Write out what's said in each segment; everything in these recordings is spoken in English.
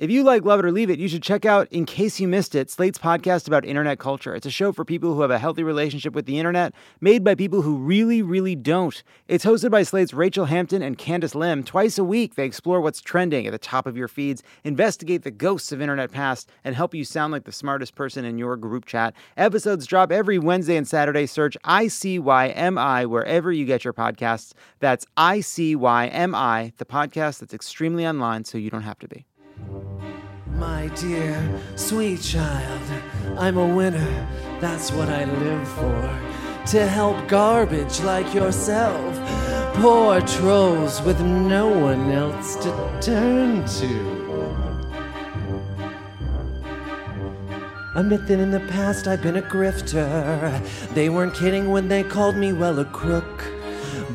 If you like Love It or Leave It, you should check out In Case You Missed It, Slate's podcast about internet culture. It's a show for people who have a healthy relationship with the internet, made by people who really, really don't. It's hosted by Slate's Rachel Hampton and Candace Lim. Twice a week, they explore what's trending at the top of your feeds, investigate the ghosts of internet past, and help you sound like the smartest person in your group chat. Episodes drop every Wednesday and Saturday. Search I-C-Y-M-I wherever you get your podcasts. That's I-C-Y-M-I, the podcast that's extremely online so you don't have to be. My dear, sweet child, I'm a winner. That's what I live for. To help garbage like yourself. Poor trolls with no one else to turn to. Admit that in the past I've been a grifter. They weren't kidding when they called me, well, a crook.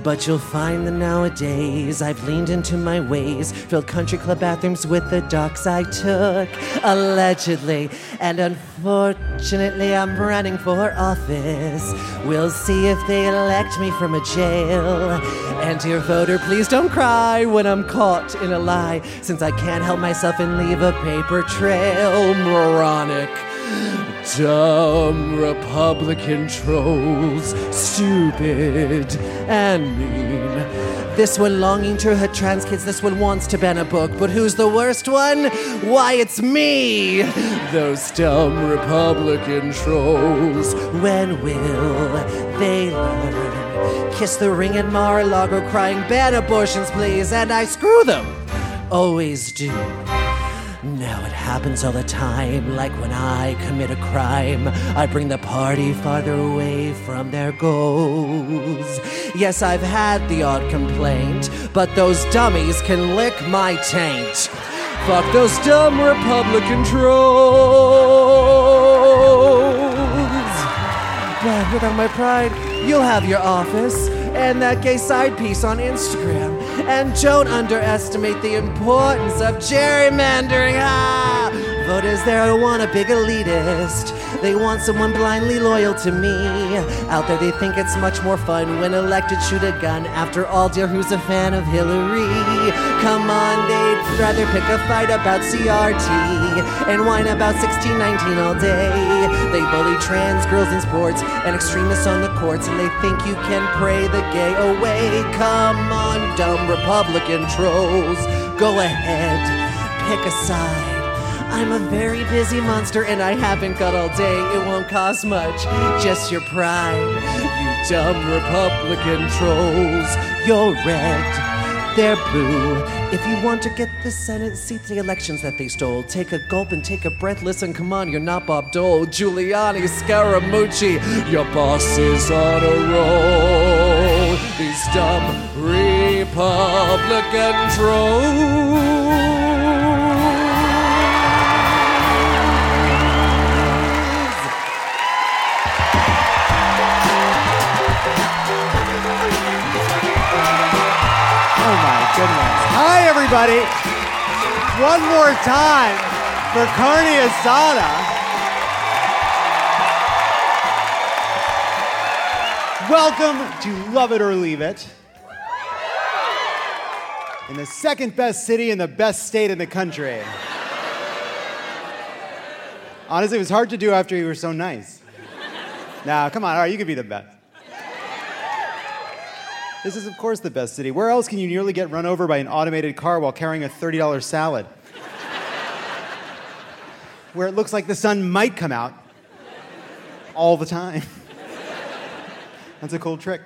But you'll find that nowadays I've leaned into my ways, filled country club bathrooms with the docs I took, allegedly. And unfortunately, I'm running for office. We'll see if they elect me from a jail. And dear voter, please don't cry when I'm caught in a lie, since I can't help myself and leave a paper trail. Moronic. Dumb Republican trolls, stupid and mean. This one longing to hurt trans kids, this one wants to ban a book, but who's the worst one? Why, it's me! Those dumb Republican trolls. When will they learn? Kiss the ring at Mar-a-Lago, crying, ban abortions, please, and I screw them. Always do. Now it happens all the time, like when I commit a crime, I bring the party farther away from their goals. Yes, I've had the odd complaint, but those dummies can lick my taint. Fuck those dumb Republican trolls. But without my pride, you'll have your office and that gay side piece on Instagram. And don't underestimate the importance of gerrymandering. Ah! Voters there want a big elitist. They want someone blindly loyal to me. Out there they think it's much more fun when elected shoot a gun. After all, dear, who's a fan of Hillary? Come on, they'd rather pick a fight about CRT and whine about 1619 all day. They bully trans girls in sports and extremists on the courts, and they think you can pray the gay away. Come on, dumb Republican trolls, go ahead, pick a side. I'm a very busy monster and I haven't got all day. It won't cost much, just your pride. You dumb Republican trolls, you're red, they're blue. If you want to get the Senate seat, the elections that they stole, take a gulp and take a breath. Listen, come on, you're not Bob Dole, Giuliani, Scaramucci. Your boss is on a roll. These dumb Republican trolls. Goodness. Hi, everybody. One more time for carne asada. Welcome to Love It or Leave It. In the second best city in the best state in the country. Honestly, it was hard to do after you were so nice. Now, come on, all right, you could be the best. This is, of course, the best city. Where else can you nearly get run over by an automated car while carrying a $30 salad? Where it looks like the sun might come out all the time. That's a cool trick.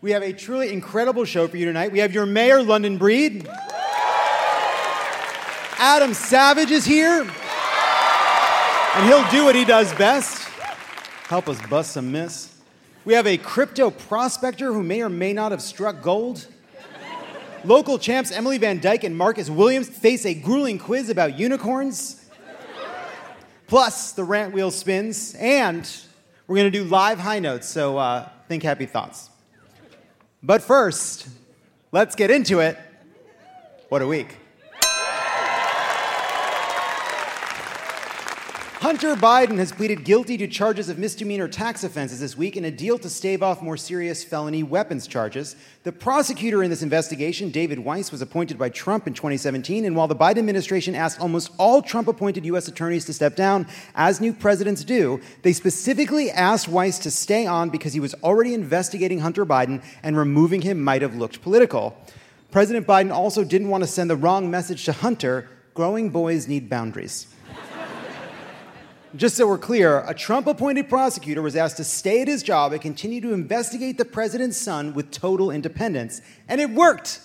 We have a truly incredible show for you tonight. We have your mayor, London Breed. Adam Savage is here. And he'll do what he does best. Help us bust some myths. We have a crypto prospector who may or may not have struck gold. Local champs Emily Van Dyke and Marcus Williams face a grueling quiz about unicorns. Plus, the rant wheel spins, and we're going to do live high notes, so think happy thoughts. But first, let's get into it. What a week. Hunter Biden has pleaded guilty to charges of misdemeanor tax offenses this week in a deal to stave off more serious felony weapons charges. The prosecutor in this investigation, David Weiss, was appointed by Trump in 2017, and while the Biden administration asked almost all Trump-appointed U.S. attorneys to step down, as new presidents do, they specifically asked Weiss to stay on because he was already investigating Hunter Biden, and removing him might have looked political. President Biden also didn't want to send the wrong message to Hunter: growing boys need boundaries. Just so we're clear, a Trump-appointed prosecutor was asked to stay at his job and continue to investigate the president's son with total independence. And it worked!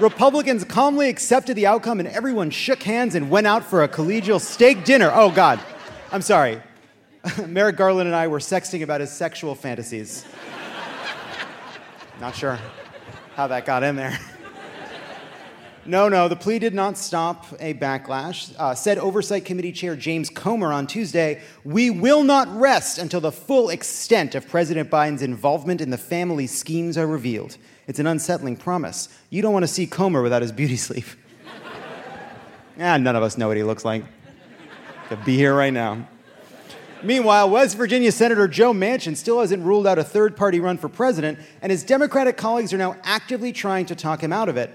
Republicans calmly accepted the outcome, and everyone shook hands and went out for a collegial steak dinner. Oh, God. I'm sorry. Merrick Garland and I were sexting about his sexual fantasies. Not sure how that got in there. No, the plea did not stop a backlash. Said Oversight Committee Chair James Comer on Tuesday, "We will not rest until the full extent of President Biden's involvement in the family's schemes are revealed." It's an unsettling promise. You don't want to see Comer without his beauty sleeve. None of us know what he looks like. Could be here right now. Meanwhile, West Virginia Senator Joe Manchin still hasn't ruled out a third-party run for president, and his Democratic colleagues are now actively trying to talk him out of it.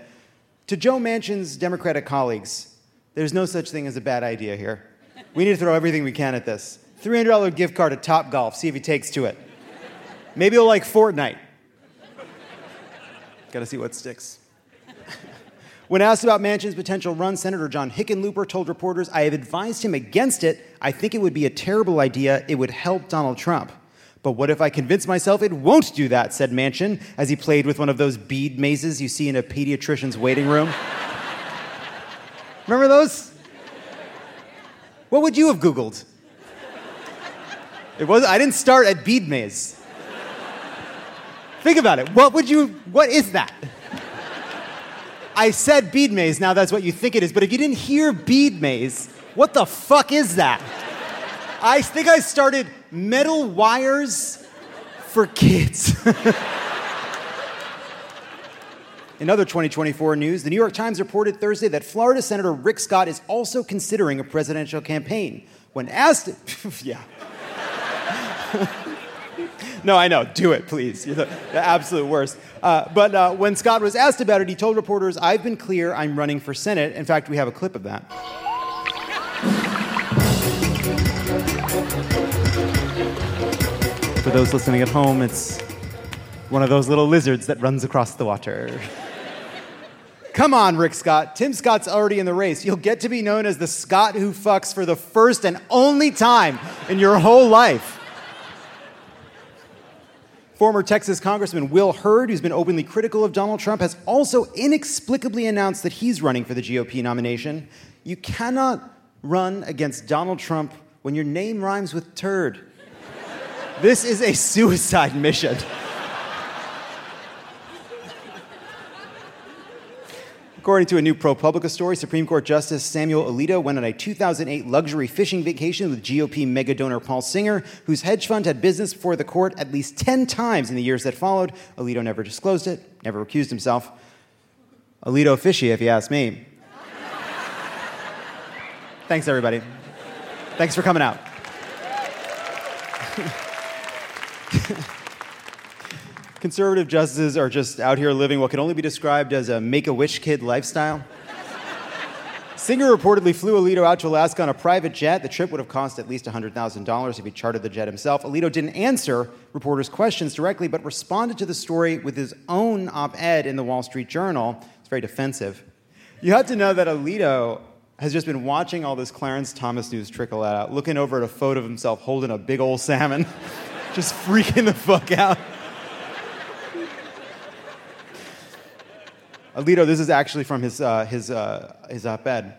To Joe Manchin's Democratic colleagues, there's no such thing as a bad idea here. We need to throw everything we can at this. $300 gift card at Topgolf, see if he takes to it. Maybe he'll like Fortnite. Gotta see what sticks. When asked about Manchin's potential run, Senator John Hickenlooper told reporters, "I have advised him against it. I think it would be a terrible idea. It would help Donald Trump. But what if I convince myself it won't do that?" said Manchin, as he played with one of those bead mazes you see in a pediatrician's waiting room. Remember those? What would you have Googled? I didn't start at bead maze. Think about it. What is that? I said bead maze, now that's what you think it is, but if you didn't hear bead maze, what the fuck is that? I think I started metal wires for kids. In other 2024 news, the New York Times reported Thursday that Florida Senator Rick Scott is also considering a presidential campaign. When asked... yeah. No, I know. Do it, please. You're the absolute worst. But when Scott was asked about it, he told reporters, "I've been clear, I'm running for Senate." In fact, we have a clip of that. For those listening at home, it's one of those little lizards that runs across the water. Come on, Rick Scott. Tim Scott's already in the race. You'll get to be known as the Scott who fucks for the first and only time in your whole life. Former Texas Congressman Will Hurd, who's been openly critical of Donald Trump, has also inexplicably announced that he's running for the GOP nomination. You cannot run against Donald Trump when your name rhymes with turd. This is a suicide mission. According to a new ProPublica story, Supreme Court Justice Samuel Alito went on a 2008 luxury fishing vacation with GOP mega donor Paul Singer, whose hedge fund had business before the court at least 10 times in the years that followed. Alito never disclosed it, never recused himself. Alito fishy, if you ask me. Thanks, everybody. Thanks for coming out. Conservative justices are just out here living what can only be described as a make-a-wish kid lifestyle. Singer reportedly flew Alito out to Alaska on a private jet. The trip would have cost at least $100,000 if he chartered the jet himself. Alito didn't answer reporters' questions directly, but responded to the story with his own op-ed in the Wall Street Journal. It's very defensive. You have to know that Alito has just been watching all this Clarence Thomas news trickle out, looking over at a photo of himself holding a big old salmon, just freaking the fuck out. Alito, this is actually from his op-ed.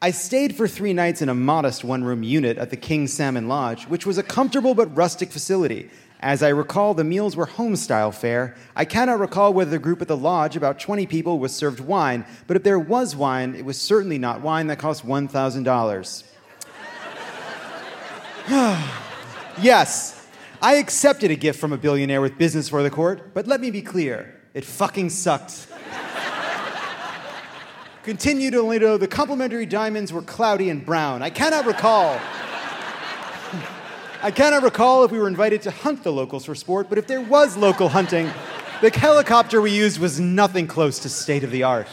"I stayed for 3 nights in a modest one-room unit at the King Salmon Lodge, which was a comfortable but rustic facility. As I recall, the meals were home-style fare. I cannot recall whether the group at the lodge, about 20 people, was served wine, but if there was wine, it was certainly not wine that cost $1,000. Yes, I accepted a gift from a billionaire with business for the court, but let me be clear, it fucking sucked. Continue to Alito, the complimentary diamonds were cloudy and brown. I cannot recall if we were invited to hunt the locals for sport, but if there was local hunting, the helicopter we used was nothing close to state-of-the-art.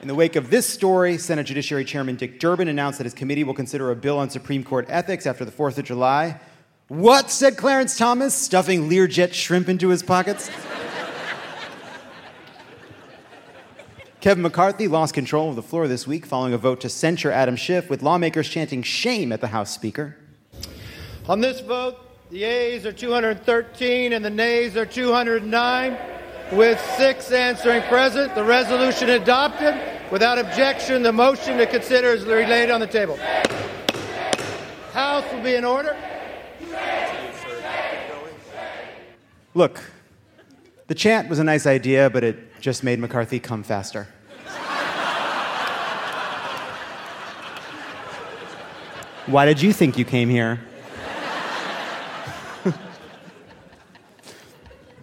In the wake of this story, Senate Judiciary Chairman Dick Durbin announced that his committee will consider a bill on Supreme Court ethics after the 4th of July. What, said Clarence Thomas, stuffing Learjet shrimp into his pockets? Kevin McCarthy lost control of the floor this week following a vote to censure Adam Schiff, with lawmakers chanting shame at the House Speaker. On this vote, the yeas are 213 and the nays are 209. With 6 answering present, the resolution adopted. Without objection, the motion to consider is laid on the table. House will be in order. Look, the chant was a nice idea, but it just made McCarthy come faster. Why did you think you came here?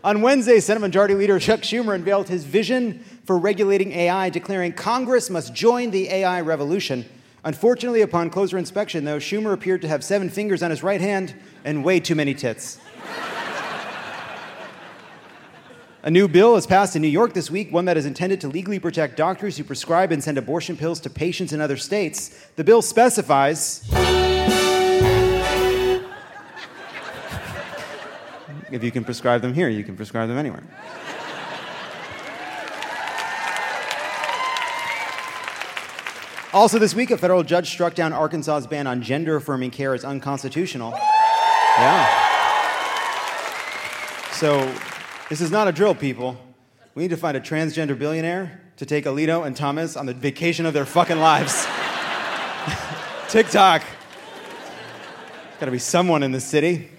On Wednesday, Senate Majority Leader Chuck Schumer unveiled his vision for regulating AI, declaring Congress must join the AI revolution. Unfortunately, upon closer inspection, though, Schumer appeared to have 7 fingers on his right hand and way too many tits. A new bill is passed in New York this week, one that is intended to legally protect doctors who prescribe and send abortion pills to patients in other states. The bill specifies... If you can prescribe them here, you can prescribe them anywhere. Also this week, a federal judge struck down Arkansas's ban on gender-affirming care as unconstitutional. Yeah. So, this is not a drill, people. We need to find a transgender billionaire to take Alito and Thomas on the vacation of their fucking lives. TikTok. There's gotta be someone in this city.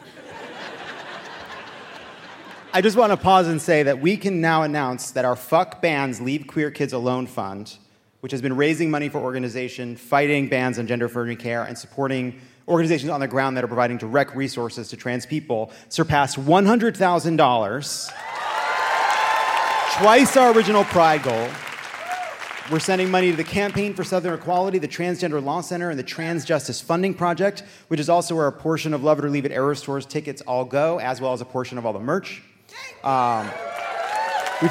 I just want to pause and say that we can now announce that our Fuck Bans Leave Queer Kids Alone Fund, which has been raising money for organizations fighting bans on gender-affirming care and supporting organizations on the ground that are providing direct resources to trans people, surpassed $100,000, twice our original Pride goal. We're sending money to the Campaign for Southern Equality, the Transgender Law Center, and the Trans Justice Funding Project, which is also where a portion of Love It or Leave It Error Store's tickets all go, as well as a portion of all the merch. We've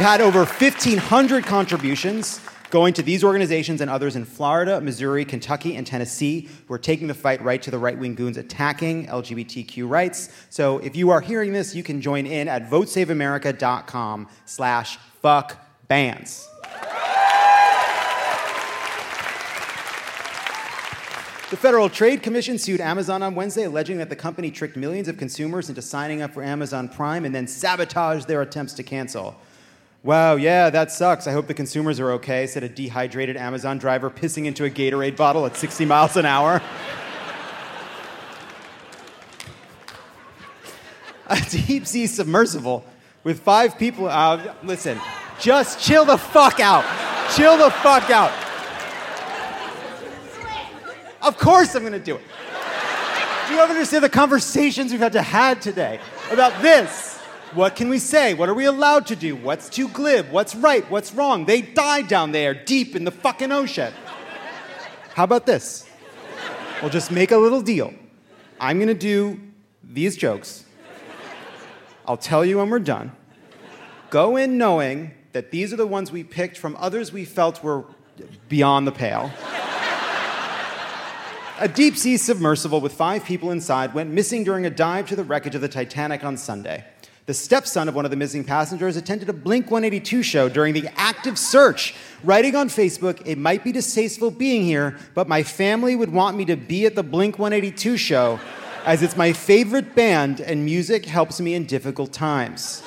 had over 1,500 contributions going to these organizations and others in Florida, Missouri, Kentucky, and Tennessee, who are taking the fight right to the right-wing goons attacking LGBTQ rights. So if you are hearing this, you can join in at votesaveamerica.com/fuckbans. The Federal Trade Commission sued Amazon on Wednesday, alleging that the company tricked millions of consumers into signing up for Amazon Prime and then sabotaged their attempts to cancel. Wow, yeah, that sucks. I hope the consumers are okay, said a dehydrated Amazon driver pissing into a Gatorade bottle at 60 miles an hour. A deep-sea submersible with 5 people... listen, just chill the fuck out. Chill the fuck out. Of course I'm going to do it. Do you understand the conversations we've had to have today about this? What can we say? What are we allowed to do? What's too glib? What's right? What's wrong? They die down there, deep in the fucking ocean. How about this? We'll just make a little deal. I'm going to do these jokes. I'll tell you when we're done. Go in knowing that these are the ones we picked from others we felt were beyond the pale. A deep-sea submersible with 5 people inside went missing during a dive to the wreckage of the Titanic on Sunday. The stepson of one of the missing passengers attended a Blink 182 show during the active search, writing on Facebook, "It might be distasteful being here, but my family would want me to be at the Blink 182 show, as it's my favorite band and music helps me in difficult times."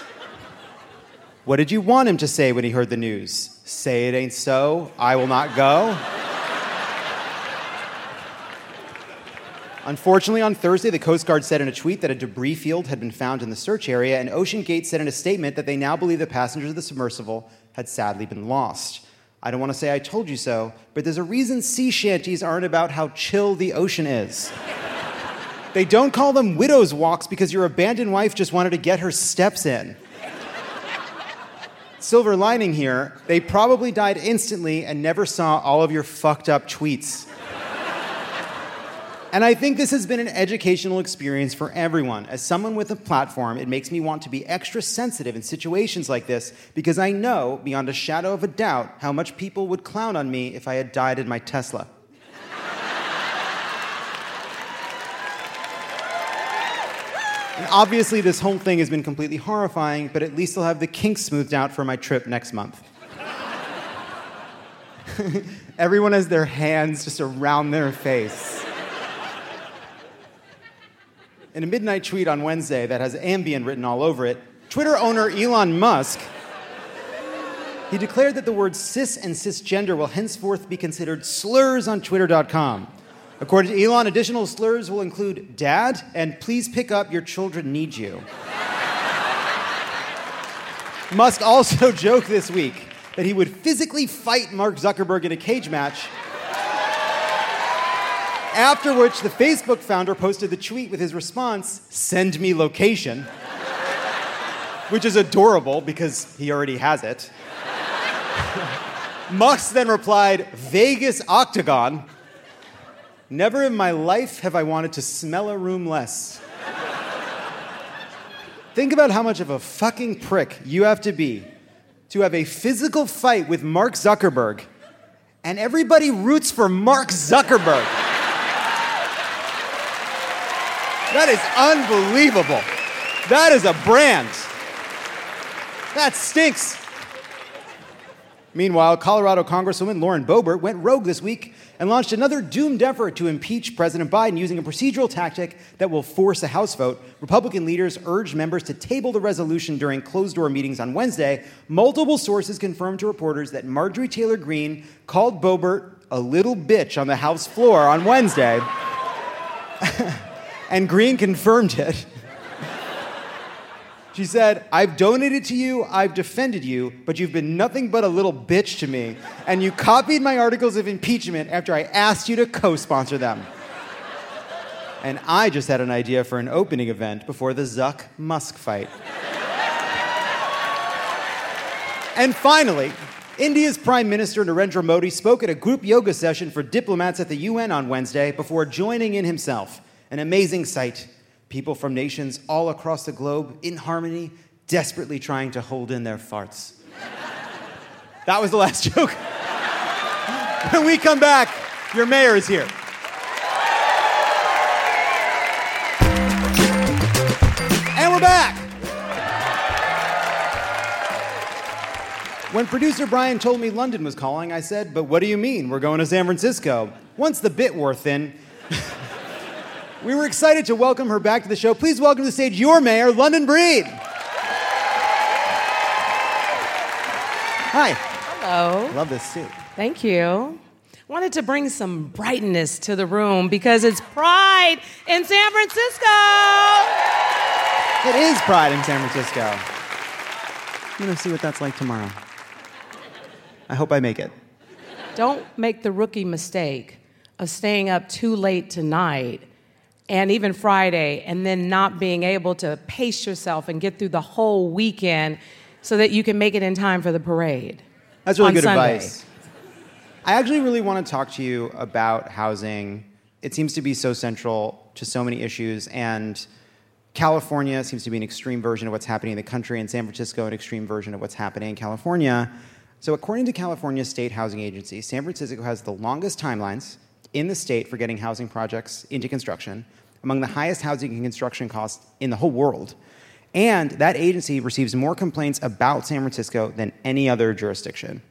What did you want him to say when he heard the news? Say it ain't so, I will not go? Unfortunately, on Thursday, the Coast Guard said in a tweet that a debris field had been found in the search area, and Ocean Gate said in a statement that they now believe the passengers of the submersible had sadly been lost. I don't want to say I told you so, but there's a reason sea shanties aren't about how chill the ocean is. They don't call them widow's walks because your abandoned wife just wanted to get her steps in. Silver lining here, they probably died instantly and never saw all of your fucked up tweets. And I think this has been an educational experience for everyone. As someone with a platform, it makes me want to be extra sensitive in situations like this because I know, beyond a shadow of a doubt, how much people would clown on me if I had died in my Tesla. And obviously, this whole thing has been completely horrifying, but at least I'll have the kinks smoothed out for my trip next month. Everyone has their hands just around their face. In a midnight tweet on Wednesday that has Ambien written all over it, Twitter owner Elon Musk, he declared that the words cis and cisgender will henceforth be considered slurs on Twitter.com. According to Elon, additional slurs will include dad and please pick up, your children need you. Musk also joked this week that he would physically fight Mark Zuckerberg in a cage match, after which the Facebook founder posted the tweet with his response, send me location, which is adorable because he already has it. Musk then replied, Vegas Octagon. Never in my life have I wanted to smell a room less. Think about how much of a fucking prick you have to be to have a physical fight with Mark Zuckerberg, and everybody roots for Mark Zuckerberg. That is unbelievable. That is a brand. That stinks. Meanwhile, Colorado Congresswoman Lauren Boebert went rogue this week and launched another doomed effort to impeach President Biden using a procedural tactic that will force a House vote. Republican leaders urged members to table the resolution during closed-door meetings on Wednesday. Multiple sources confirmed to reporters that Marjorie Taylor Greene called Boebert a little bitch on the House floor on Wednesday. And Green confirmed it. She said, I've donated to you, I've defended you, but you've been nothing but a little bitch to me, and you copied my articles of impeachment after I asked you to co-sponsor them. And I just had an idea for an opening event before the Zuck-Musk fight. And finally, India's Prime Minister Narendra Modi spoke at a group yoga session for diplomats at the UN on Wednesday before joining in himself. An amazing sight. People from nations all across the globe in harmony, desperately trying to hold in their farts. That was the last joke. When we come back, your mayor is here. And we're back. When producer Brian told me London was calling, I said, but what do you mean? We're going to San Francisco. Once the bit wore thin, we were excited to welcome her back to the show. Please welcome to the stage your mayor, London Breed. Hi. Hello. Love this suit. Thank you. Wanted to bring some brightness to the room because it's Pride in San Francisco. It is Pride in San Francisco. I'm going to see what that's like tomorrow. I hope I make it. Don't make the rookie mistake of staying up too late tonight and even Friday, and then not being able to pace yourself and get through the whole weekend so that you can make it in time for the parade. That's really good advice. I actually really want to talk to you about housing. It seems to be so central to so many issues, and California seems to be an extreme version of what's happening in the country, and San Francisco an extreme version of what's happening in California. So according to California State Housing Agency, San Francisco has the longest timelines in the state for getting housing projects into construction, among the highest housing and construction costs in the whole world. And that agency receives more complaints about San Francisco than any other jurisdiction.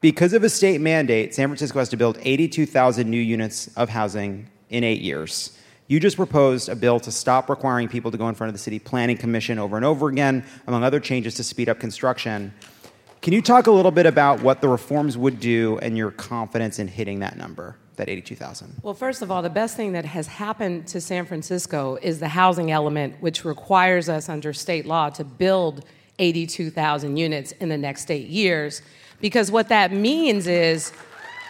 Because of a state mandate, San Francisco has to build 82,000 new units of housing in 8 years. You just proposed a bill to stop requiring people to go in front of the City Planning Commission over and over again, among other changes to speed up construction. Can you talk a little bit about what the reforms would do and your confidence in hitting that number? That 82,000. Well, first of all, the best thing that has happened to San Francisco is the housing element, which requires us under state law to build 82,000 units in the next 8 years. Because what that means is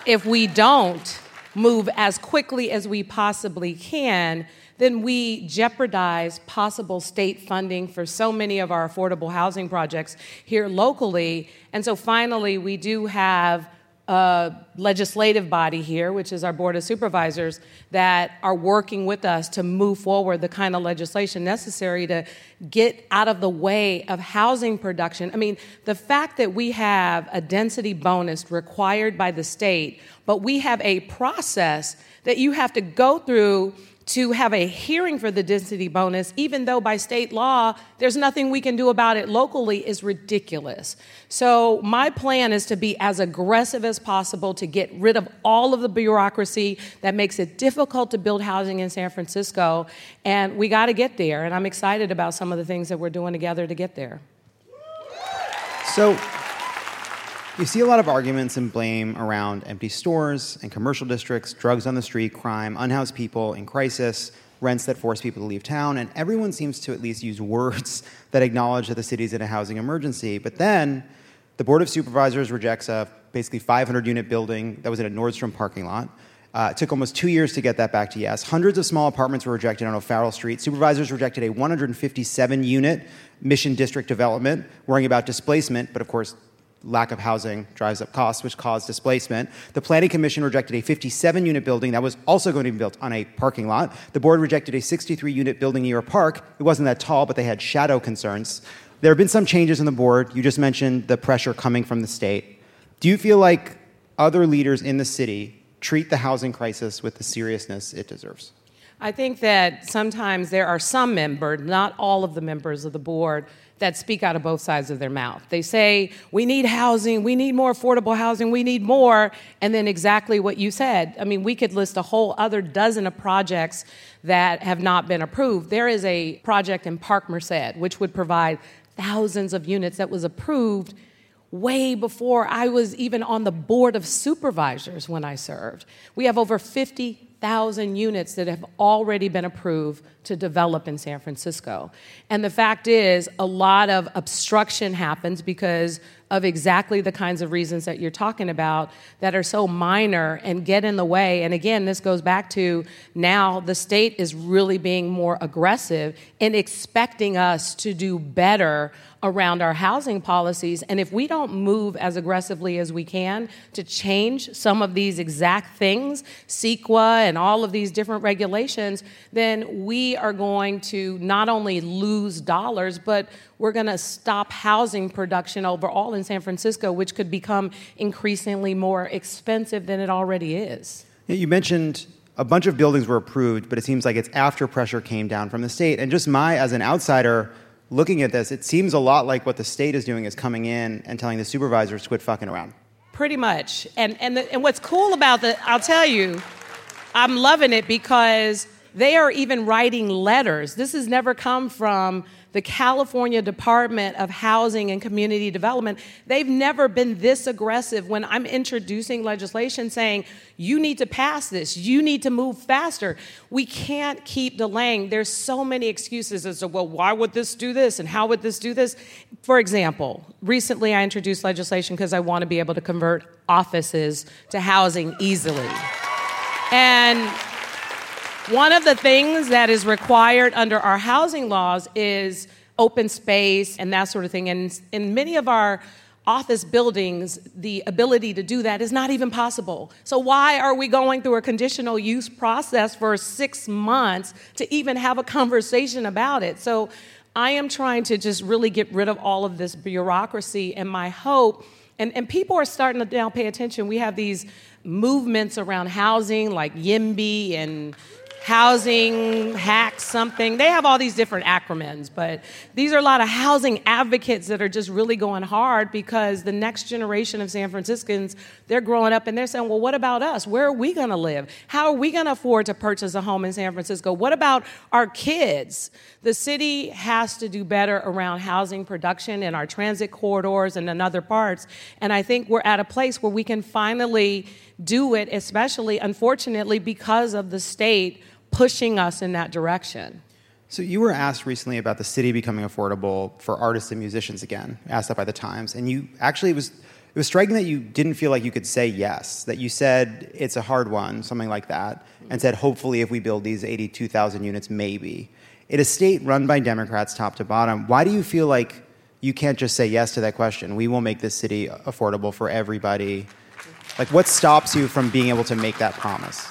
if we don't move as quickly as we possibly can, then we jeopardize possible state funding for so many of our affordable housing projects here locally. And so finally, we do have a legislative body here, which is our Board of Supervisors, that are working with us to move forward the kind of legislation necessary to get out of the way of housing production. I mean, the fact that we have a density bonus required by the state, but we have a process that you have to go through to have a hearing for the density bonus, even though by state law there's nothing we can do about it locally, is ridiculous. So my plan is to be as aggressive as possible to get rid of all of the bureaucracy that makes it difficult to build housing in San Francisco, and we got to get there, and I'm excited about some of the things that we're doing together to get there. So you see a lot of arguments and blame around empty stores and commercial districts, drugs on the street, crime, unhoused people in crisis, rents that force people to leave town, and everyone seems to at least use words that acknowledge that the city's in a housing emergency. But then the Board of Supervisors rejects a basically 500-unit building that was in a Nordstrom parking lot. It took almost 2 years to get that back to yes. Hundreds of small apartments were rejected on O'Farrell Street. Supervisors rejected a 157-unit Mission District development, worrying about displacement, but of course, lack of housing drives up costs, which caused displacement. The Planning Commission rejected a 57-unit building that was also going to be built on a parking lot. The board rejected a 63-unit building near a park. It wasn't that tall, but they had shadow concerns. There have been some changes on the board. You just mentioned the pressure coming from the state. Do you feel like other leaders in the city treat the housing crisis with the seriousness it deserves? I think that sometimes there are some members, not all of the members of the board, that speak out of both sides of their mouth. They say, we need housing, we need more affordable housing, we need more, and then exactly what you said. I mean, we could list a whole other dozen of projects that have not been approved. There is a project in Park Merced, which would provide thousands of units that was approved way before I was even on the Board of Supervisors when I served. We have over 50,000 units that have already been approved to develop in San Francisco. And the fact is, a lot of obstruction happens because of exactly the kinds of reasons that you're talking about that are so minor and get in the way. And again, this goes back to now the state is really being more aggressive in expecting us to do better around our housing policies. And if we don't move as aggressively as we can to change some of these exact things, CEQA and all of these different regulations, then we are going to not only lose dollars, but we're going to stop housing production overall in San Francisco, which could become increasingly more expensive than it already is. You mentioned a bunch of buildings were approved, but it seems like it's after pressure came down from the state. And just as an outsider looking at this, it seems a lot like what the state is doing is coming in and telling the supervisors to quit fucking around. Pretty much. And what's cool about that, I'll tell you, I'm loving it because they are even writing letters. This has never come from the California Department of Housing and Community Development. They've never been this aggressive when I'm introducing legislation saying, you need to pass this, you need to move faster. We can't keep delaying. There's so many excuses as to, well, why would this do this and how would this do this? For example, recently I introduced legislation because I want to be able to convert offices to housing easily. And one of the things that is required under our housing laws is open space and that sort of thing. And in many of our office buildings, the ability to do that is not even possible. So why are we going through a conditional use process for 6 months to even have a conversation about it? So I am trying to just really get rid of all of this bureaucracy, and my hope, and people are starting to now pay attention. We have these movements around housing like YIMBY and housing hacks something. They have all these different acronyms, but these are a lot of housing advocates that are just really going hard because the next generation of San Franciscans, they're growing up and they're saying, well, what about us? Where are we going to live? How are we going to afford to purchase a home in San Francisco? What about our kids? The city has to do better around housing production and our transit corridors and in other parts. And I think we're at a place where we can finally do it, especially, unfortunately, because of the state pushing us in that direction. So you were asked recently about the city becoming affordable for artists and musicians again, asked that by the Times, and you actually, it was It was striking that you didn't feel like you could say yes, that you said it's a hard one, something like that, and said, hopefully if we build these 82,000 units, maybe. In a state run by Democrats top to bottom, why do you feel like you can't just say yes to that question? We will make this city affordable for everybody. Like, what stops you from being able to make that promise?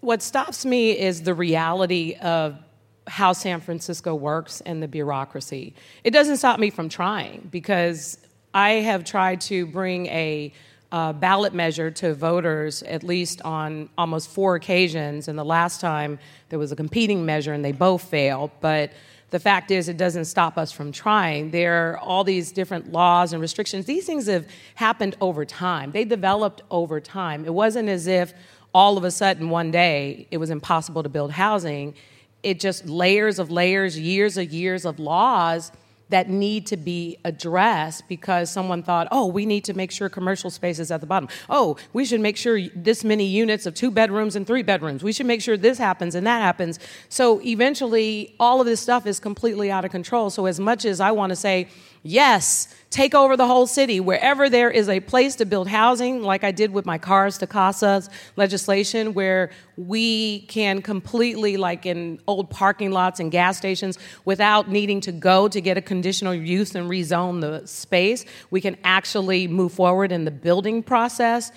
What stops me is the reality of how San Francisco works and the bureaucracy. It doesn't stop me from trying, because I have tried to bring a ballot measure to voters at least on almost 4 occasions, and the last time there was a competing measure and they both failed. But the fact is, it doesn't stop us from trying. There are all these different laws and restrictions. These things have happened over time. They developed over time. It wasn't as if all of a sudden one day it was impossible to build housing. It just layers of layers, years of years of laws that need to be addressed because someone thought, oh, we need to make sure commercial space is at the bottom. Oh, we should make sure this many units of 2 bedrooms and 3 bedrooms. We should make sure this happens and that happens. So eventually, all of this stuff is completely out of control. So as much as I want to say, yes, take over the whole city. Wherever there is a place to build housing, like I did with my Cars to Casas legislation, where we can completely, like in old parking lots and gas stations, without needing to go to get a conditional use and rezone the space, we can actually move forward in the building process.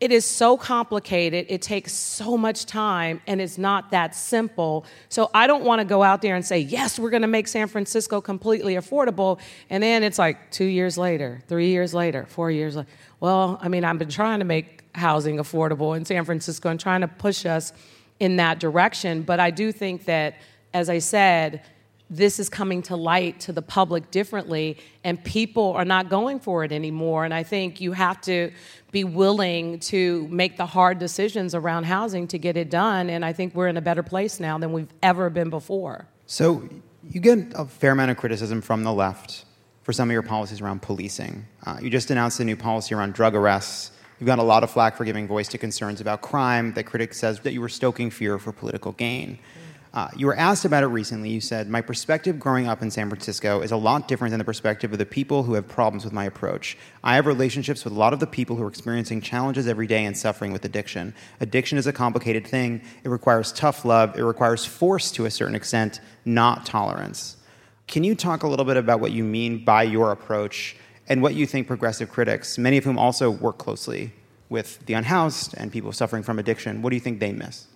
It is so complicated, it takes so much time, and it's not that simple. So I don't want to go out there and say, yes, we're going to make San Francisco completely affordable, and then it's like 2 years later, 3 years later, 4 years later. Well, I mean, I've been trying to make housing affordable in San Francisco and trying to push us in that direction. But I do think that, as I said, this is coming to light to the public differently, and people are not going for it anymore. And I think you have to be willing to make the hard decisions around housing to get it done. And I think we're in a better place now than we've ever been before. So you get a fair amount of criticism from the left for some of your policies around policing. You just announced a new policy around drug arrests. You've got a lot of flack for giving voice to concerns about crime that critics says that you were stoking fear for political gain. You were asked about it recently. You said, my perspective growing up in San Francisco is a lot different than the perspective of the people who have problems with my approach. I have relationships with a lot of the people who are experiencing challenges every day and suffering with addiction. Addiction is a complicated thing. It requires tough love. It requires force to a certain extent, not tolerance. Can you talk a little bit about what you mean by your approach and what you think progressive critics, many of whom also work closely with the unhoused and people suffering from addiction, what do you think they miss?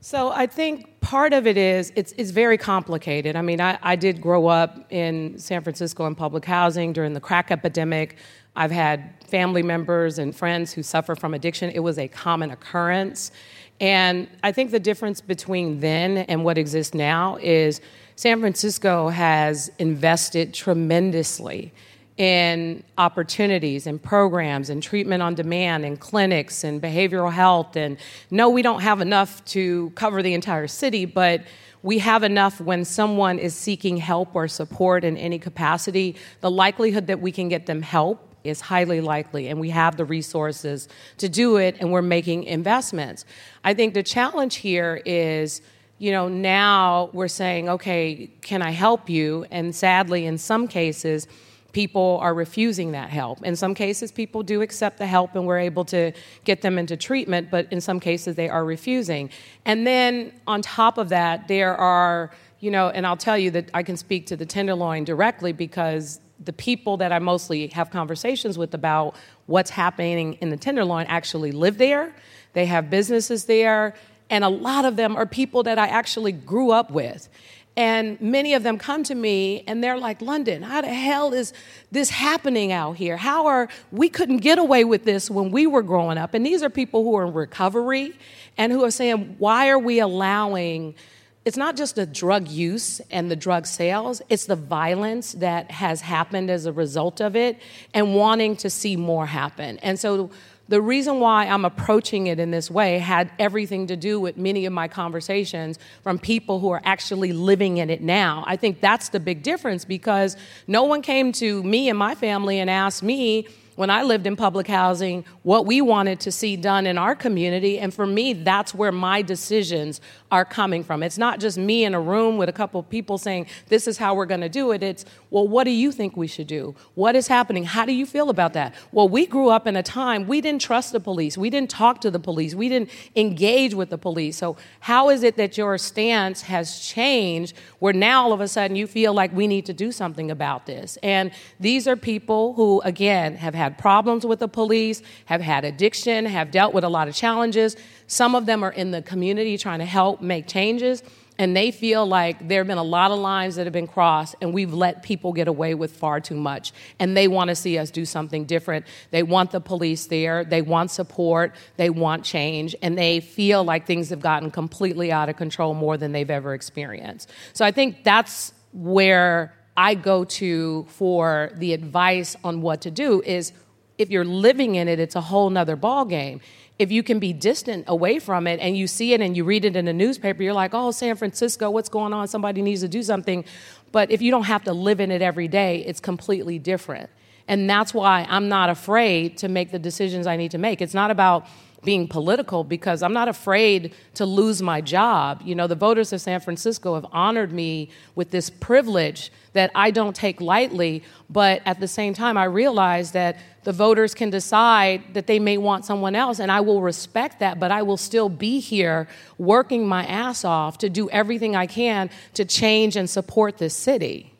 So I think part of it is it's very complicated. I mean, I did grow up in San Francisco in public housing during the crack epidemic. I've had family members and friends who suffer from addiction. It was a common occurrence. And I think the difference between then and what exists now is San Francisco has invested tremendously in opportunities and programs and treatment on demand and clinics and behavioral health. And no, we don't have enough to cover the entire city, but we have enough when someone is seeking help or support in any capacity. The likelihood that we can get them help is highly likely, and we have the resources to do it, and we're making investments. I think the challenge here is, you know, now we're saying, okay, can I help you? And sadly, in some cases, people are refusing that help. In some cases, people do accept the help and we're able to get them into treatment, but in some cases, they are refusing. And then on top of that, there are, you know, and I'll tell you that I can speak to the Tenderloin directly because the people that I mostly have conversations with about what's happening in the Tenderloin actually live there. They have businesses there. And a lot of them are people that I actually grew up with. And many of them come to me, and they're like, London, how the hell is this happening out here? We couldn't get away with this when we were growing up. And these are people who are in recovery and who are saying, why are we allowing, it's not just the drug use and the drug sales, it's the violence that has happened as a result of it and wanting to see more happen. And so the reason why I'm approaching it in this way had everything to do with many of my conversations from people who are actually living in it now. I think that's the big difference because no one came to me and my family and asked me, when I lived in public housing, what we wanted to see done in our community. And for me, that's where my decisions are coming from. It's not just me in a room with a couple of people saying, this is how we're going to do it. It's, well, what do you think we should do? What is happening? How do you feel about that? Well, we grew up in a time we didn't trust the police. We didn't talk to the police. We didn't engage with the police. So how is it that your stance has changed where now all of a sudden you feel like we need to do something about this? And these are people who, again, have had problems with the police, have had addiction, have dealt with a lot of challenges. Some of them are in the community trying to help make changes, and they feel like there have been a lot of lines that have been crossed, and we've let people get away with far too much. And they want to see us do something different. They want the police there. They want support. They want change. And they feel like things have gotten completely out of control more than they've ever experienced. So I think that's where I go to for the advice on what to do is, if you're living in it, it's a whole nother ball game. If you can be distant away from it and you see it and you read it in the newspaper, you're like, oh, San Francisco, what's going on? Somebody needs to do something. But if you don't have to live in it every day, it's completely different. And that's why I'm not afraid to make the decisions I need to make. It's not about being political, because I'm not afraid to lose my job. You know, the voters of San Francisco have honored me with this privilege that I don't take lightly, but at the same time, I realize that the voters can decide that they may want someone else, and I will respect that, but I will still be here working my ass off to do everything I can to change and support this city.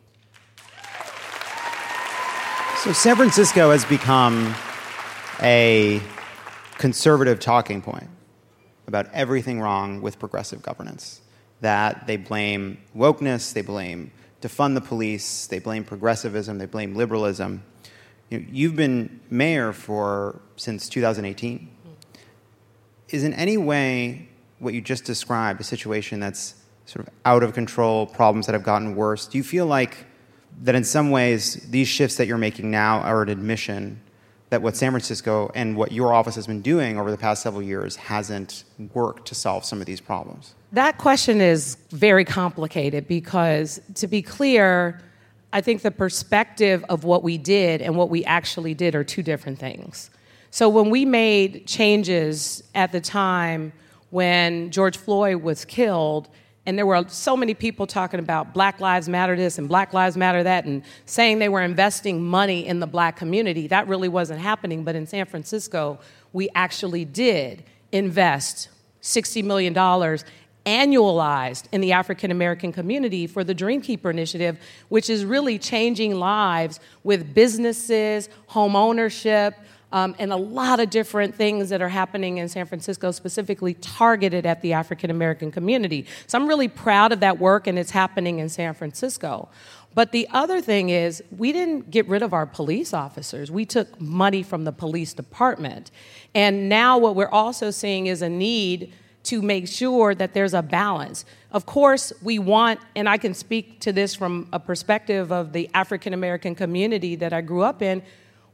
So San Francisco has become a conservative talking point about everything wrong with progressive governance. That they blame wokeness, they blame defund the police, they blame progressivism, they blame liberalism. You know, you've been mayor since 2018. Is in any way what you just described a situation that's sort of out of control, problems that have gotten worse? Do you feel like that in some ways these shifts that you're making now are an admission that what San Francisco and what your office has been doing over the past several years hasn't worked to solve some of these problems? That question is very complicated because, to be clear, I think the perspective of what we did and what we actually did are two different things. So when we made changes at the time when George Floyd was killed, and there were so many people talking about Black Lives Matter this and Black Lives Matter that and saying they were investing money in the Black community. That really wasn't happening. But in San Francisco, we actually did invest $60 million annualized in the African-American community for the Dreamkeeper Initiative, which is really changing lives with businesses, home ownership, and a lot of different things that are happening in San Francisco specifically targeted at the African-American community. So I'm really proud of that work, and it's happening in San Francisco. But the other thing is, we didn't get rid of our police officers. We took money from the police department. And now what we're also seeing is a need to make sure that there's a balance. Of course, we want, and I can speak to this from a perspective of the African-American community that I grew up in,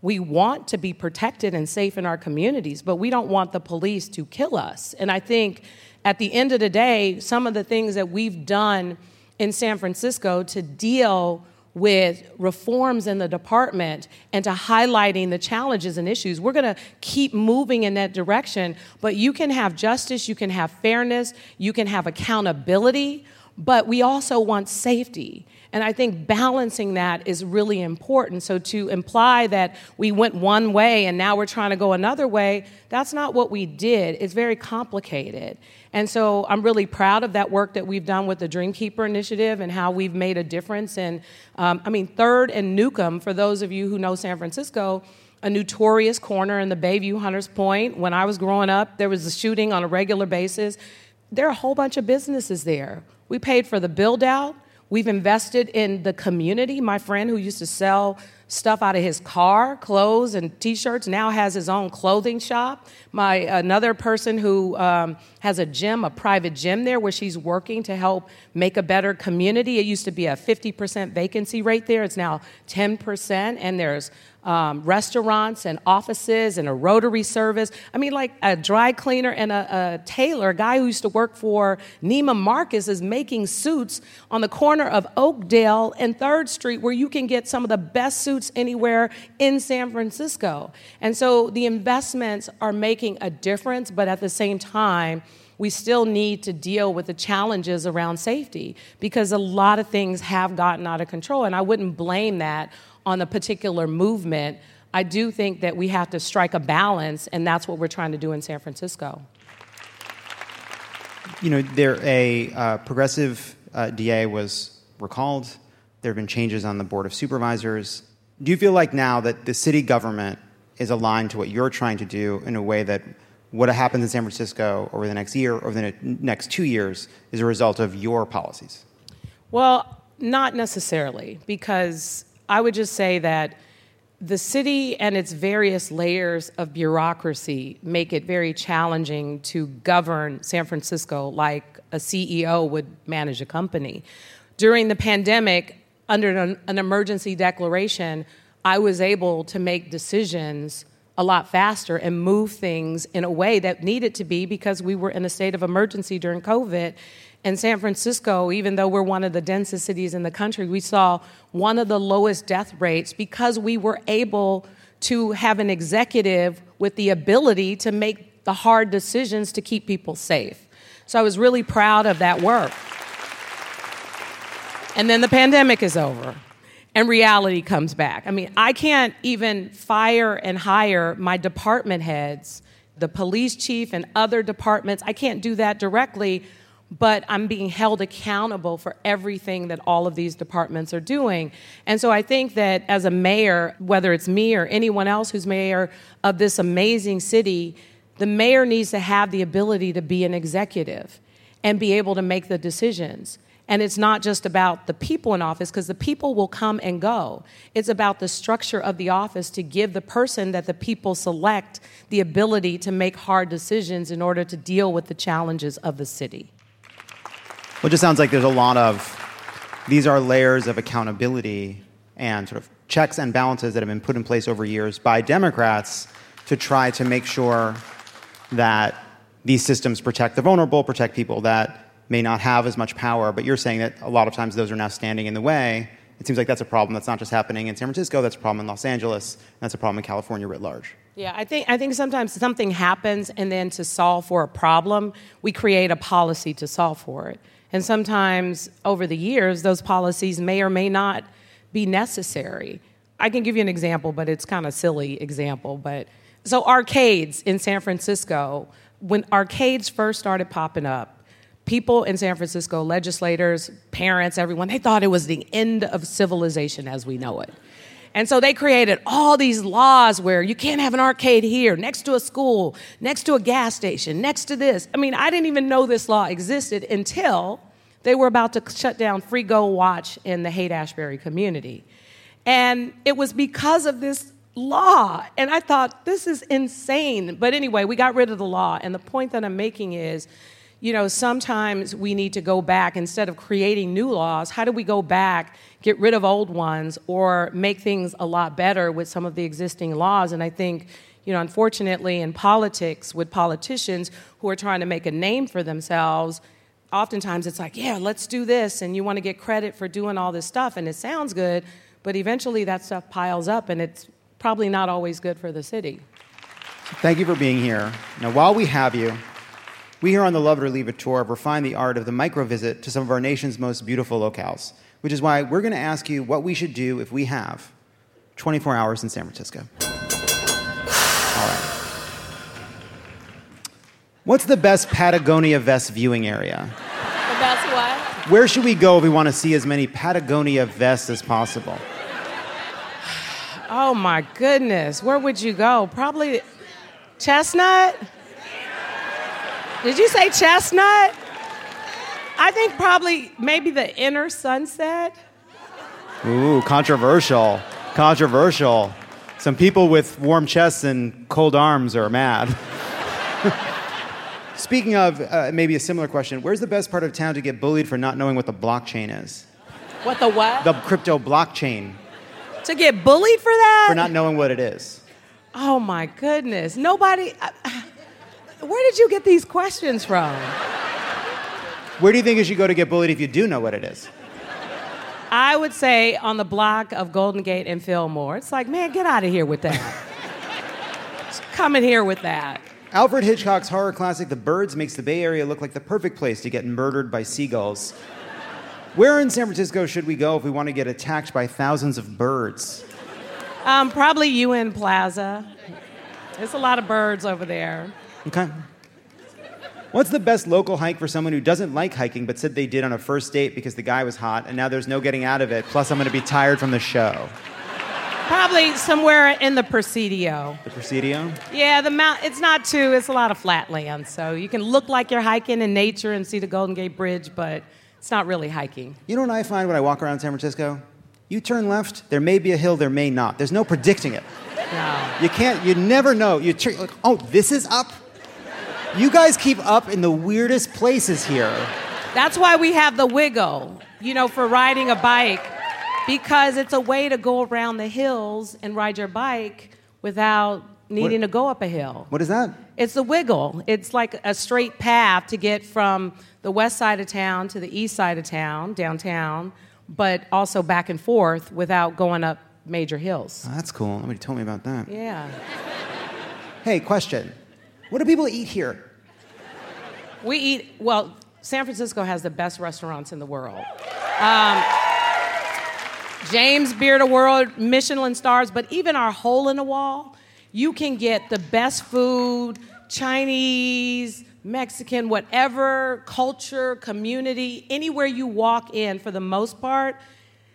we want to be protected and safe in our communities, but we don't want the police to kill us. And I think at the end of the day, some of the things that we've done in San Francisco to deal with reforms in the department and to highlighting the challenges and issues, we're going to keep moving in that direction. But you can have justice, you can have fairness, you can have accountability, but we also want safety. And I think balancing that is really important. So to imply that we went one way and now we're trying to go another way, that's not what we did. It's very complicated. And so I'm really proud of that work that we've done with the Dreamkeeper Initiative and how we've made a difference. And Third and Newcomb, for those of you who know San Francisco, a notorious corner in the Bayview Hunters Point. When I was growing up, there was a shooting on a regular basis. There are a whole bunch of businesses there. We paid for the build-out. We've invested in the community. My friend who used to sell stuff out of his car, clothes and T-shirts, now has his own clothing shop. Another person who has a gym, a private gym there, where she's working to help make a better community. It used to be a 50% vacancy rate there. It's now 10%, and there's restaurants and offices and a Rotary service. I mean, like a dry cleaner and a tailor, a guy who used to work for Neiman Marcus is making suits on the corner of Oakdale and 3rd Street, where you can get some of the best suits suits anywhere in San Francisco. And so the investments are making a difference, but at the same time, we still need to deal with the challenges around safety because a lot of things have gotten out of control, and I wouldn't blame that on a particular movement. I do think that we have to strike a balance, and that's what we're trying to do in San Francisco. You know, progressive DA was recalled. There have been changes on the Board of Supervisors. Do you feel like now that the city government is aligned to what you're trying to do in a way that what happens in San Francisco over the next year, over the next 2 years, is a result of your policies? Well, not necessarily, because I would just say that the city and its various layers of bureaucracy make it very challenging to govern San Francisco like a CEO would manage a company. During the pandemic, under an emergency declaration, I was able to make decisions a lot faster and move things in a way that needed to be because we were in a state of emergency during COVID. And San Francisco, even though we're one of the densest cities in the country, we saw one of the lowest death rates because we were able to have an executive with the ability to make the hard decisions to keep people safe. So I was really proud of that work. And then the pandemic is over. And reality comes back. I mean, I can't even fire and hire my department heads, the police chief and other departments. I can't do that directly, but I'm being held accountable for everything that all of these departments are doing. And so I think that as a mayor, whether it's me or anyone else who's mayor of this amazing city, the mayor needs to have the ability to be an executive and be able to make the decisions. And it's not just about the people in office, because the people will come and go. It's about the structure of the office to give the person that the people select the ability to make hard decisions in order to deal with the challenges of the city. Well, it just sounds like there's a lot of, these are layers of accountability and sort of checks and balances that have been put in place over years by Democrats to try to make sure that these systems protect the vulnerable, protect people that may not have as much power, but you're saying that a lot of times those are now standing in the way. It seems like that's a problem that's not just happening in San Francisco, that's a problem in Los Angeles, and that's a problem in California writ large. Yeah, I think sometimes something happens, and then to solve for a problem, we create a policy to solve for it. And sometimes over the years, those policies may or may not be necessary. I can give you an example, but it's kind of silly example. But so arcades in San Francisco, when arcades first started popping up, people in San Francisco, legislators, parents, everyone, they thought it was the end of civilization as we know it. And so they created all these laws where you can't have an arcade here, next to a school, next to a gas station, next to this. I mean, I didn't even know this law existed until they were about to shut down Free Go Watch in the Haight-Ashbury community. And it was because of this law. And I thought, this is insane. But anyway, we got rid of the law. And the point that I'm making is, you know, sometimes we need to go back, instead of creating new laws, how do we go back, get rid of old ones, or make things a lot better with some of the existing laws? And I think, you know, unfortunately in politics, with politicians who are trying to make a name for themselves, oftentimes it's like, yeah, let's do this, and you want to get credit for doing all this stuff, and it sounds good, but eventually that stuff piles up, and it's probably not always good for the city. Thank you for being here. Now, while we have you, we here on the Love It or Leave It tour have refined the art of the micro-visit to some of our nation's most beautiful locales, which is why we're going to ask you what we should do if we have 24 hours in San Francisco. All right. What's the best Patagonia Vest viewing area? The best what? Where should we go if we want to see as many Patagonia Vests as possible? Oh, my goodness. Where would you go? Probably Chestnut? Did you say Chestnut? I think probably maybe the Inner Sunset. Ooh, controversial. Controversial. Some people with warm chests and cold arms are mad. Speaking of maybe a similar question, where's the best part of town to get bullied for not knowing what the blockchain is? What the what? The crypto blockchain. To get bullied for that? For not knowing what it is. Oh, my goodness. Nobody... Where did you get these questions from? Where do you think you should go to get bullied if you do know what it is? I would say on the block of Golden Gate and Fillmore. It's like, man, get out of here with that. Just come in here with that. Alfred Hitchcock's horror classic The Birds makes the Bay Area look like the perfect place to get murdered by seagulls. Where in San Francisco should we go if we want to get attacked by thousands of birds? Probably UN Plaza. There's a lot of birds over there. Okay. What's the best local hike for someone who doesn't like hiking but said they did on a first date because the guy was hot and now there's no getting out of it, plus I'm going to be tired from the show? Probably somewhere in the Presidio. The Presidio? Yeah, the mount. It's not too, it's a lot of flat land, so you can look like you're hiking in nature and see the Golden Gate Bridge, but it's not really hiking. You know what I find when I walk around San Francisco? You turn left, there may be a hill, there may not. There's no predicting it. No. You can't, you never know. You like, oh, this is up? You guys keep up in the weirdest places here. That's why we have the wiggle, you know, for riding a bike, because it's a way to go around the hills and ride your bike without needing to go up a hill. What is that? It's the wiggle. It's like a straight path to get from the west side of town to the east side of town, downtown, but also back and forth without going up major hills. Oh, that's cool. Nobody told me about that. Yeah. Hey, question. What do people eat here? We eat, well, San Francisco has the best restaurants in the world. James Beard Award, Michelin stars, but even our hole in the wall, you can get the best food, Chinese, Mexican, whatever, culture, community, anywhere you walk in for the most part,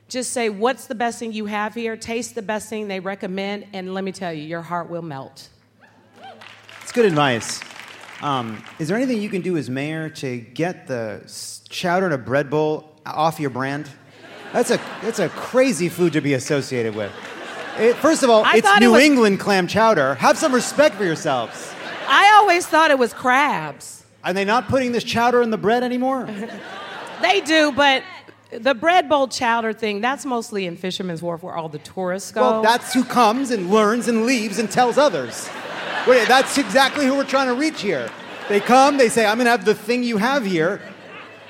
just say, what's the best thing you have here? Taste the best thing they recommend, and let me tell you, your heart will melt. That's good advice. Is there anything you can do as mayor to get the chowder in a bread bowl off your brand? That's a crazy food to be associated with. First of all, it's New England clam chowder. Have some respect for yourselves. I always thought it was crabs. Are they not putting this chowder in the bread anymore? They do, but the bread bowl chowder thing, that's mostly in Fisherman's Wharf where all the tourists go. Well, that's who comes and learns and leaves and tells others. Wait, that's exactly who we're trying to reach here. They come, they say, I'm going to have the thing you have here.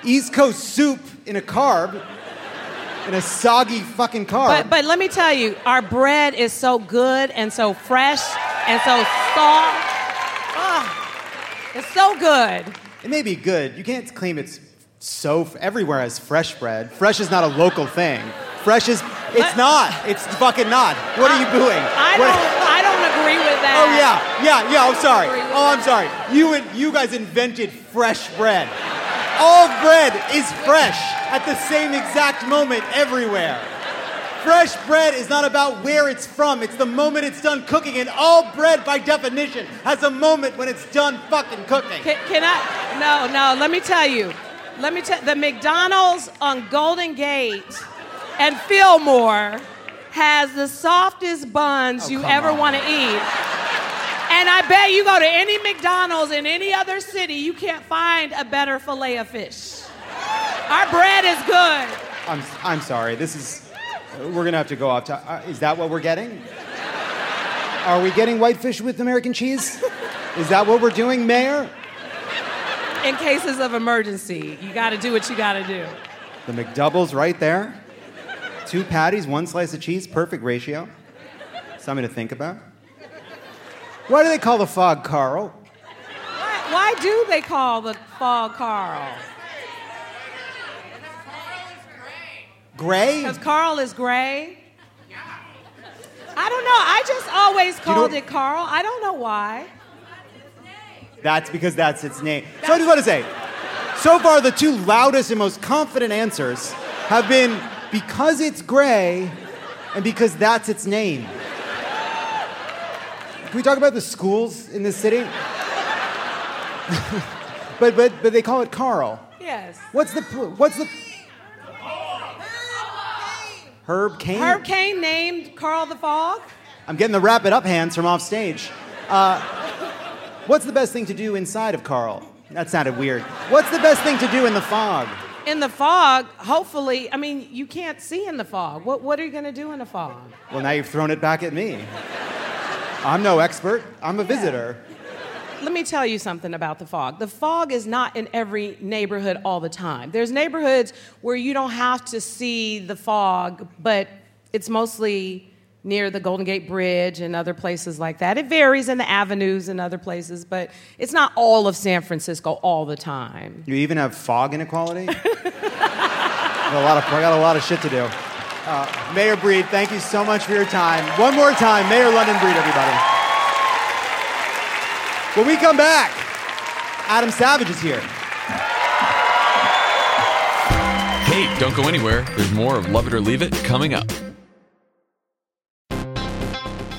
East Coast soup in a carb. In a soggy fucking carb. But let me tell you, our bread is so good and so fresh and so soft. Oh, it's so good. It may be good. You can't claim it's so... Everywhere has fresh bread. Fresh is not a local thing. Fresh is... It's not. It's fucking not. What are you doing? I don't agree with that. Oh, yeah, I'm sorry. I'm sorry. You guys invented fresh bread. All bread is fresh at the same exact moment everywhere. Fresh bread is not about where it's from. It's the moment it's done cooking. And all bread, by definition, has a moment when it's done fucking cooking. Can I? No, let me tell you. The McDonald's on Golden Gate... and Fillmore has the softest buns you ever want to eat. And I bet you go to any McDonald's in any other city, you can't find a better fillet of fish. Our bread is good. I'm sorry, this is... We're going to have to go off to... is that what we're getting? Are we getting whitefish with American cheese? Is that what we're doing, Mayor? In cases of emergency, you got to do what you got to do. The McDouble's right there. 2 patties, 1 slice of cheese, perfect ratio. Something to think about. Why do they call the fog Karl? Why do they call the fog Karl? Gray? Because Karl is gray? Yeah. I don't know. I just always called it Karl. I don't know why. That's because that's its name. So I just want to say, so far the 2 loudest and most confident answers have been... because it's gray, and because that's its name. Can we talk about the schools in this city? but they call it Karl. Yes. What's the? Herb Cain. Herb Cain named Karl the Fog. I'm getting the wrap it up hands from off stage. What's the best thing to do inside of Karl? That sounded weird. What's the best thing to do in the fog? In the fog, hopefully, I mean, you can't see in the fog. What are you going to do in the fog? Well, now you've thrown it back at me. I'm no expert. I'm a visitor. let me tell you something about the fog. The fog is not in every neighborhood all the time. There's neighborhoods where you don't have to see the fog, but it's mostly near the Golden Gate Bridge and other places like that. It varies in the avenues and other places, but it's not all of San Francisco all the time. You even have fog inequality? I got a lot of shit to do. Mayor Breed, thank you so much for your time. One more time, Mayor London Breed, everybody. When we come back, Adam Savage is here. Hey, don't go anywhere. There's more of Love It or Leave It coming up.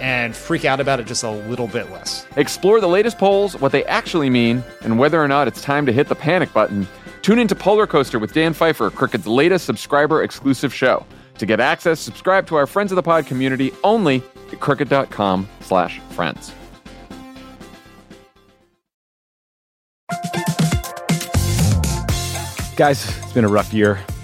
and freak out about it just a little bit less. Explore the latest polls, what they actually mean, and whether or not it's time to hit the panic button. Tune into Polar Coaster with Dan Pfeiffer, Crooked's latest subscriber-exclusive show. To get access, subscribe to our Friends of the Pod community only at crooked.com/friends. Guys, it's been a rough year.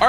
All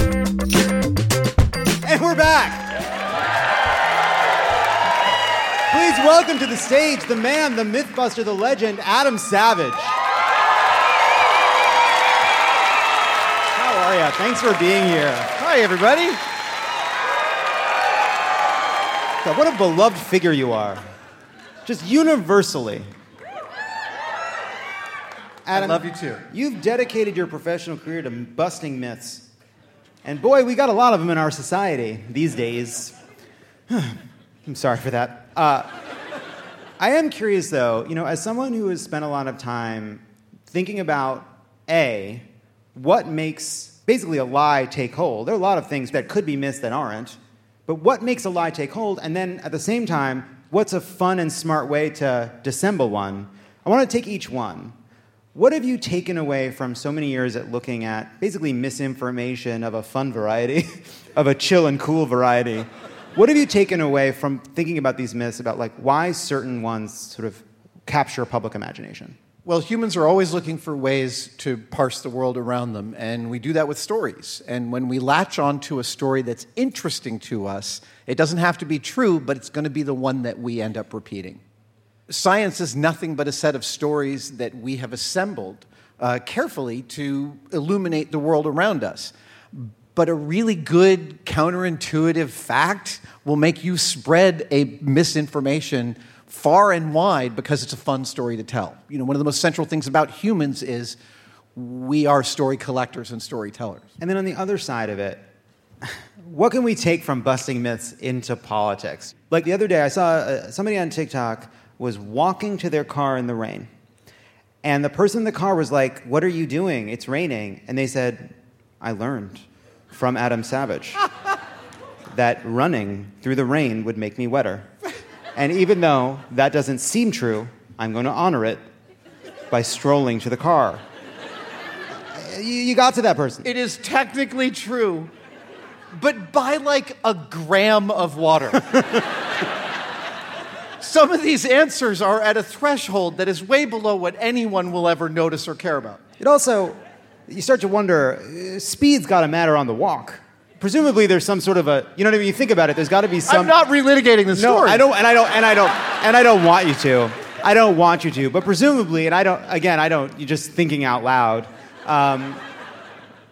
And we're back. Please welcome to the stage the man, the mythbuster, the legend, Adam Savage. How are you? Thanks for being here. Hi, everybody. God, what a beloved figure you are. Just universally. Adam, I love you too. You've dedicated your professional career to busting myths. And boy, we got a lot of them in our society these days. I'm sorry for that. I am curious, though, as someone who has spent a lot of time thinking about, what makes basically a lie take hold? There are a lot of things that could be myths that aren't, but what makes a lie take hold? And then at the same time, what's a fun and smart way to dissemble one? I want to take each one. What have you taken away from so many years at looking at basically misinformation of a fun variety, of a chill and cool variety? What have you taken away from thinking about these myths about why certain ones sort of capture public imagination? Well, humans are always looking for ways to parse the world around them, and we do that with stories. And when we latch onto a story that's interesting to us, it doesn't have to be true, but it's going to be the one that we end up repeating. Science is nothing but a set of stories that we have assembled carefully to illuminate the world around us. But a really good counterintuitive fact will make you spread a misinformation far and wide because it's a fun story to tell. One of the most central things about humans is we are story collectors and storytellers. And then on the other side of it, what can we take from busting myths into politics? The other day, I saw somebody on TikTok was walking to their car in the rain. And the person in the car was like, "What are you doing? It's raining." And they said, "I learned from Adam Savage." that running through the rain would make me wetter. And even though that doesn't seem true, I'm going to honor it by strolling to the car. You got to that person. It is technically true, but by like a gram of water. Some of these answers are at a threshold that is way below what anyone will ever notice or care about. It also, you start to wonder, speed's got to matter on the walk. Presumably there's some sort of a, you know what I mean? You think about it, there's got to be some... I'm not relitigating the story. No, I don't want you to. I don't want you to, but presumably, and you're just thinking out loud.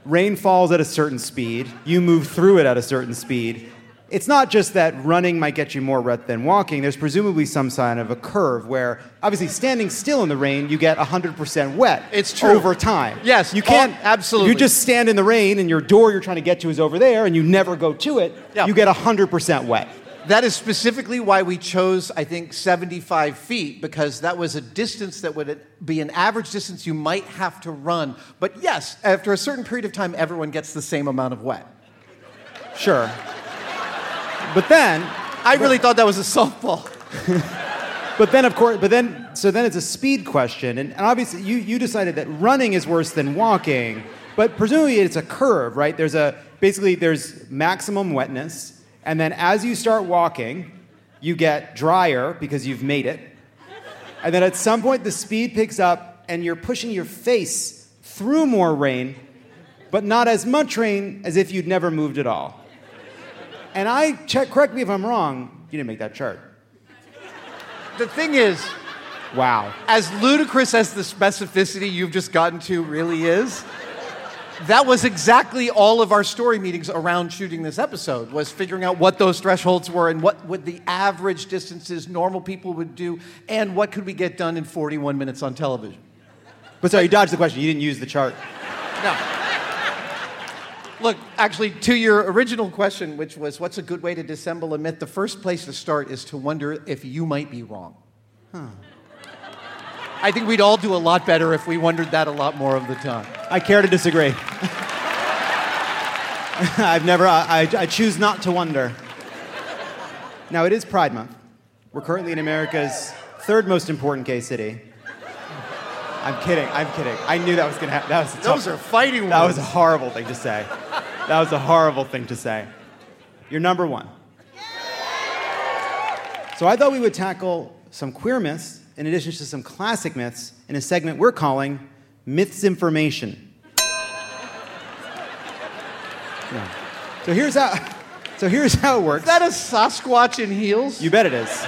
Rain falls at a certain speed. You move through it at a certain speed. It's not just that running might get you more wet than walking. There's presumably some sign of a curve where, obviously, standing still in the rain, you get 100% wet. It's true. Over time. Yes. You can't... absolutely. You just stand in the rain, and your door you're trying to get to is over there, and you never go to it. Yeah. You get 100% wet. That is specifically why we chose, I think, 75 feet, because that was a distance that would be an average distance you might have to run. But yes, after a certain period of time, everyone gets the same amount of wet. Sure. But then... I really thought that was a softball. But then it's a speed question. And obviously, you decided that running is worse than walking, but presumably it's a curve, right? There's maximum wetness. And then as you start walking, you get drier because you've made it. And then at some point, the speed picks up, and you're pushing your face through more rain, but not as much rain as if you'd never moved at all. And correct me if I'm wrong, you didn't make that chart. The thing is... wow. As ludicrous as the specificity you've just gotten to really is... that was exactly all of our story meetings around shooting this episode, was figuring out what those thresholds were and what would the average distances normal people would do and what could we get done in 41 minutes on television. But sorry, you dodged the question. You didn't use the chart. No. Look, actually, to your original question, which was what's a good way to dissemble a myth, the first place to start is to wonder if you might be wrong. Huh. I think we'd all do a lot better if we wondered that a lot more of the time. I care to disagree. I choose not to wonder. Now, it is Pride Month. We're currently in America's third most important gay city. I'm kidding. I knew that was going to happen. Those are fighting words. That was a horrible thing to say. You're number one. So I thought we would tackle some queer myths in addition to some classic myths, in a segment we're calling Myths Information. Yeah. So here's how it works. Is that a Sasquatch in heels? You bet it is.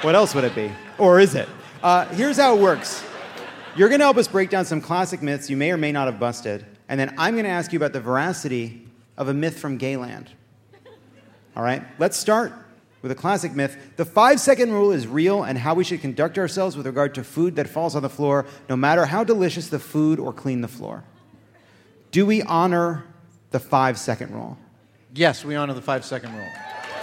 What else would it be? Or is it? Here's how it works. You're going to help us break down some classic myths you may or may not have busted, and then I'm going to ask you about the veracity of a myth from Gayland. All right? Let's start with a classic myth. The 5-second rule is real and how we should conduct ourselves with regard to food that falls on the floor, no matter how delicious the food or clean the floor. Do we honor the 5-second rule? Yes, we honor the 5-second rule.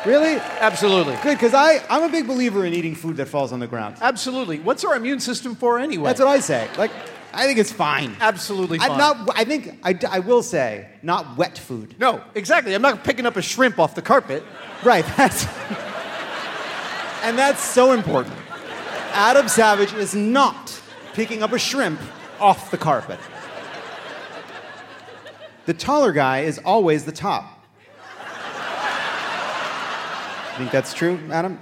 Really? Absolutely. Good, because I'm a big believer in eating food that falls on the ground. Absolutely. What's our immune system for anyway? That's what I say. Like, I think it's fine. Absolutely fine. I will say, not wet food. No, exactly. I'm not picking up a shrimp off the carpet. Right, and that's so important. Adam Savage is not picking up a shrimp off the carpet. The taller guy is always the top. You think that's true, Adam?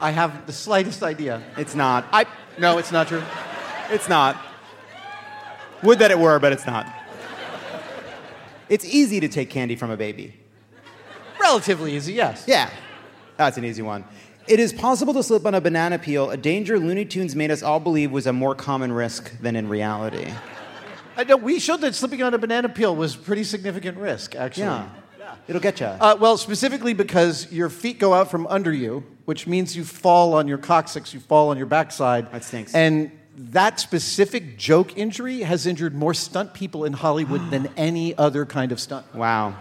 I haven't the slightest idea. It's not. No, it's not true. It's not. Would that it were, but it's not. It's easy to take candy from a baby. Relatively easy, yes. Yeah. That's an easy one. It is possible to slip on a banana peel, a danger Looney Tunes made us all believe was a more common risk than in reality. I know we showed that slipping on a banana peel was a pretty significant risk, actually. Yeah. It'll get you. Specifically because your feet go out from under you, which means you fall on your coccyx, you fall on your backside. That stinks. And that specific joke injury has injured more stunt people in Hollywood than any other kind of stunt. Wow.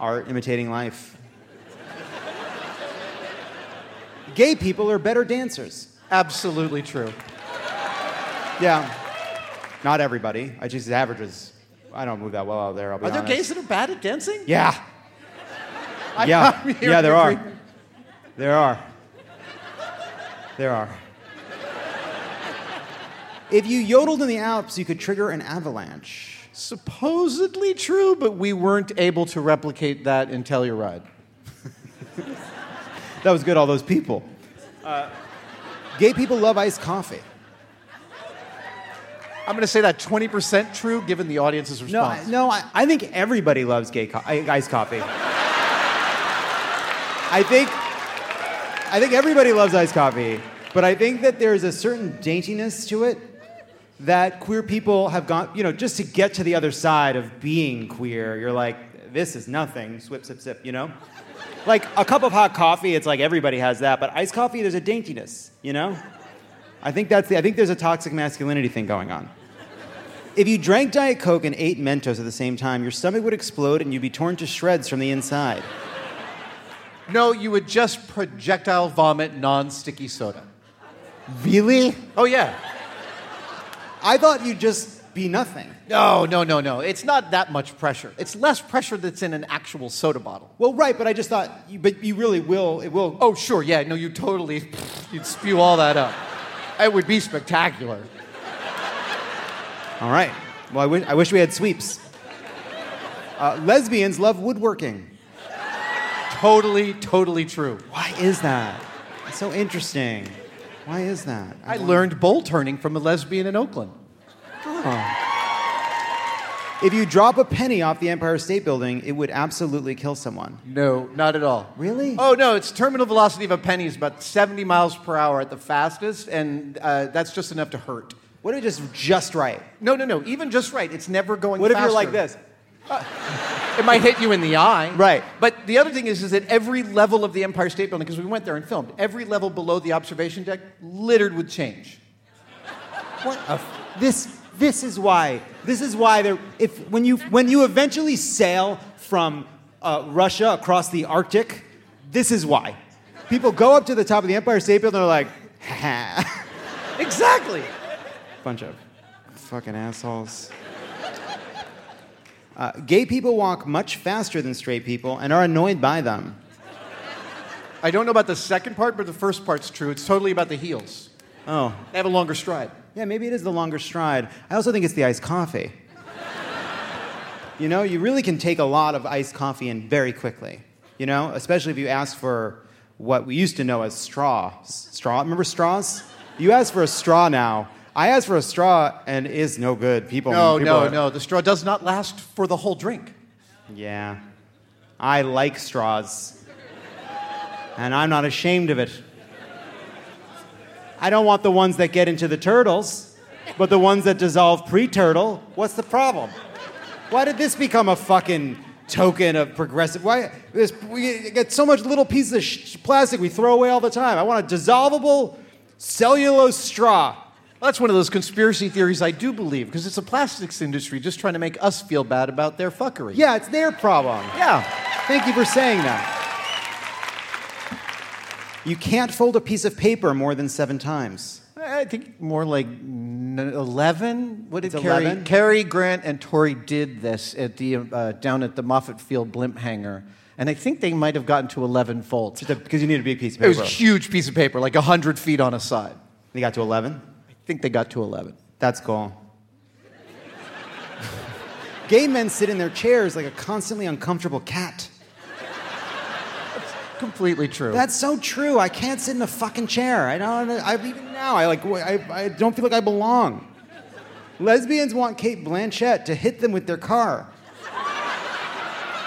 Art imitating life. Gay people are better dancers. Absolutely true. Yeah. Not everybody. I just averages. I don't move that well out there, I'll be honest. Are there gays that are bad at dancing? Yeah. Yeah, there are. There are. If you yodeled in the Alps, you could trigger an avalanche. Supposedly true, but we weren't able to replicate that in Telluride. That was good, all those people. Gay people love iced coffee. I'm going to say that 20% true, given the audience's response. No, I think everybody loves iced coffee. I think everybody loves iced coffee, but I think that there's a certain daintiness to it that queer people have gone, just to get to the other side of being queer, you're like, this is nothing, swip, sip, sip, Like, a cup of hot coffee, it's like everybody has that, but iced coffee, there's a daintiness, I think there's a toxic masculinity thing going on. If you drank Diet Coke and ate Mentos at the same time, your stomach would explode and you'd be torn to shreds from the inside. No, you would just projectile vomit non-sticky soda. Really? Oh, yeah. I thought you'd just be nothing. No. It's not that much pressure. It's less pressure that's in an actual soda bottle. Well, right, but I just thought, but you really will, it will. Oh, sure, yeah, no, you totally, you'd spew all that up. It would be spectacular. All right. Well, I wish we had sweeps. Lesbians love woodworking. Totally true. Why is that? It's so interesting. Why is that? I learned bowl turning from a lesbian in Oakland. Oh. If you drop a penny off the Empire State Building, it would absolutely kill someone. No, not at all. Really? Oh, no, its terminal velocity of a penny is about 70 miles per hour at the fastest, and that's just enough to hurt. What if it's just right? No, even just right. It's never going faster. What if you're like this? It might hit you in the eye. Right. But the other thing is that every level of the Empire State Building, because we went there and filmed, every level below the observation deck, littered with change. This is why when you eventually sail from Russia across the Arctic, this is why. People go up to the top of the Empire State Building and they're like, ha. Exactly. Bunch of fucking assholes. Gay people walk much faster than straight people and are annoyed by them. I don't know about the second part, but the first part's true. It's totally about the heels. Oh. They have a longer stride. Yeah, maybe it is the longer stride. I also think it's the iced coffee. You really can take a lot of iced coffee in very quickly, especially if you ask for what we used to know as straws. Straw? Remember straws? You ask for a straw now. I asked for a straw and is no good. No. The straw does not last for the whole drink. Yeah. I like straws. And I'm not ashamed of it. I don't want the ones that get into the turtles, but the ones that dissolve pre-turtle. What's the problem? Why did this become a fucking token of progressive? Why we get so much little pieces of plastic we throw away all the time? I want a dissolvable cellulose straw. Well, that's one of those conspiracy theories I do believe, because it's the plastics industry just trying to make us feel bad about their fuckery. Yeah, it's their problem. Yeah. Thank you for saying that. You can't fold a piece of paper more than 7 times. I think more like 11. What did Cary Grant and Torrey did this at the down at the Moffett Field blimp hangar. And I think they might have gotten to 11 folds. Because you need a big piece of paper. It was a huge piece of paper, like 100 feet on a side. They got to 11? I think they got to 11. That's cool. Gay men sit in their chairs like a constantly uncomfortable cat. That's completely true. That's so true. I can't sit in a fucking chair. I don't feel like I belong. Lesbians want Cate Blanchett to hit them with their car.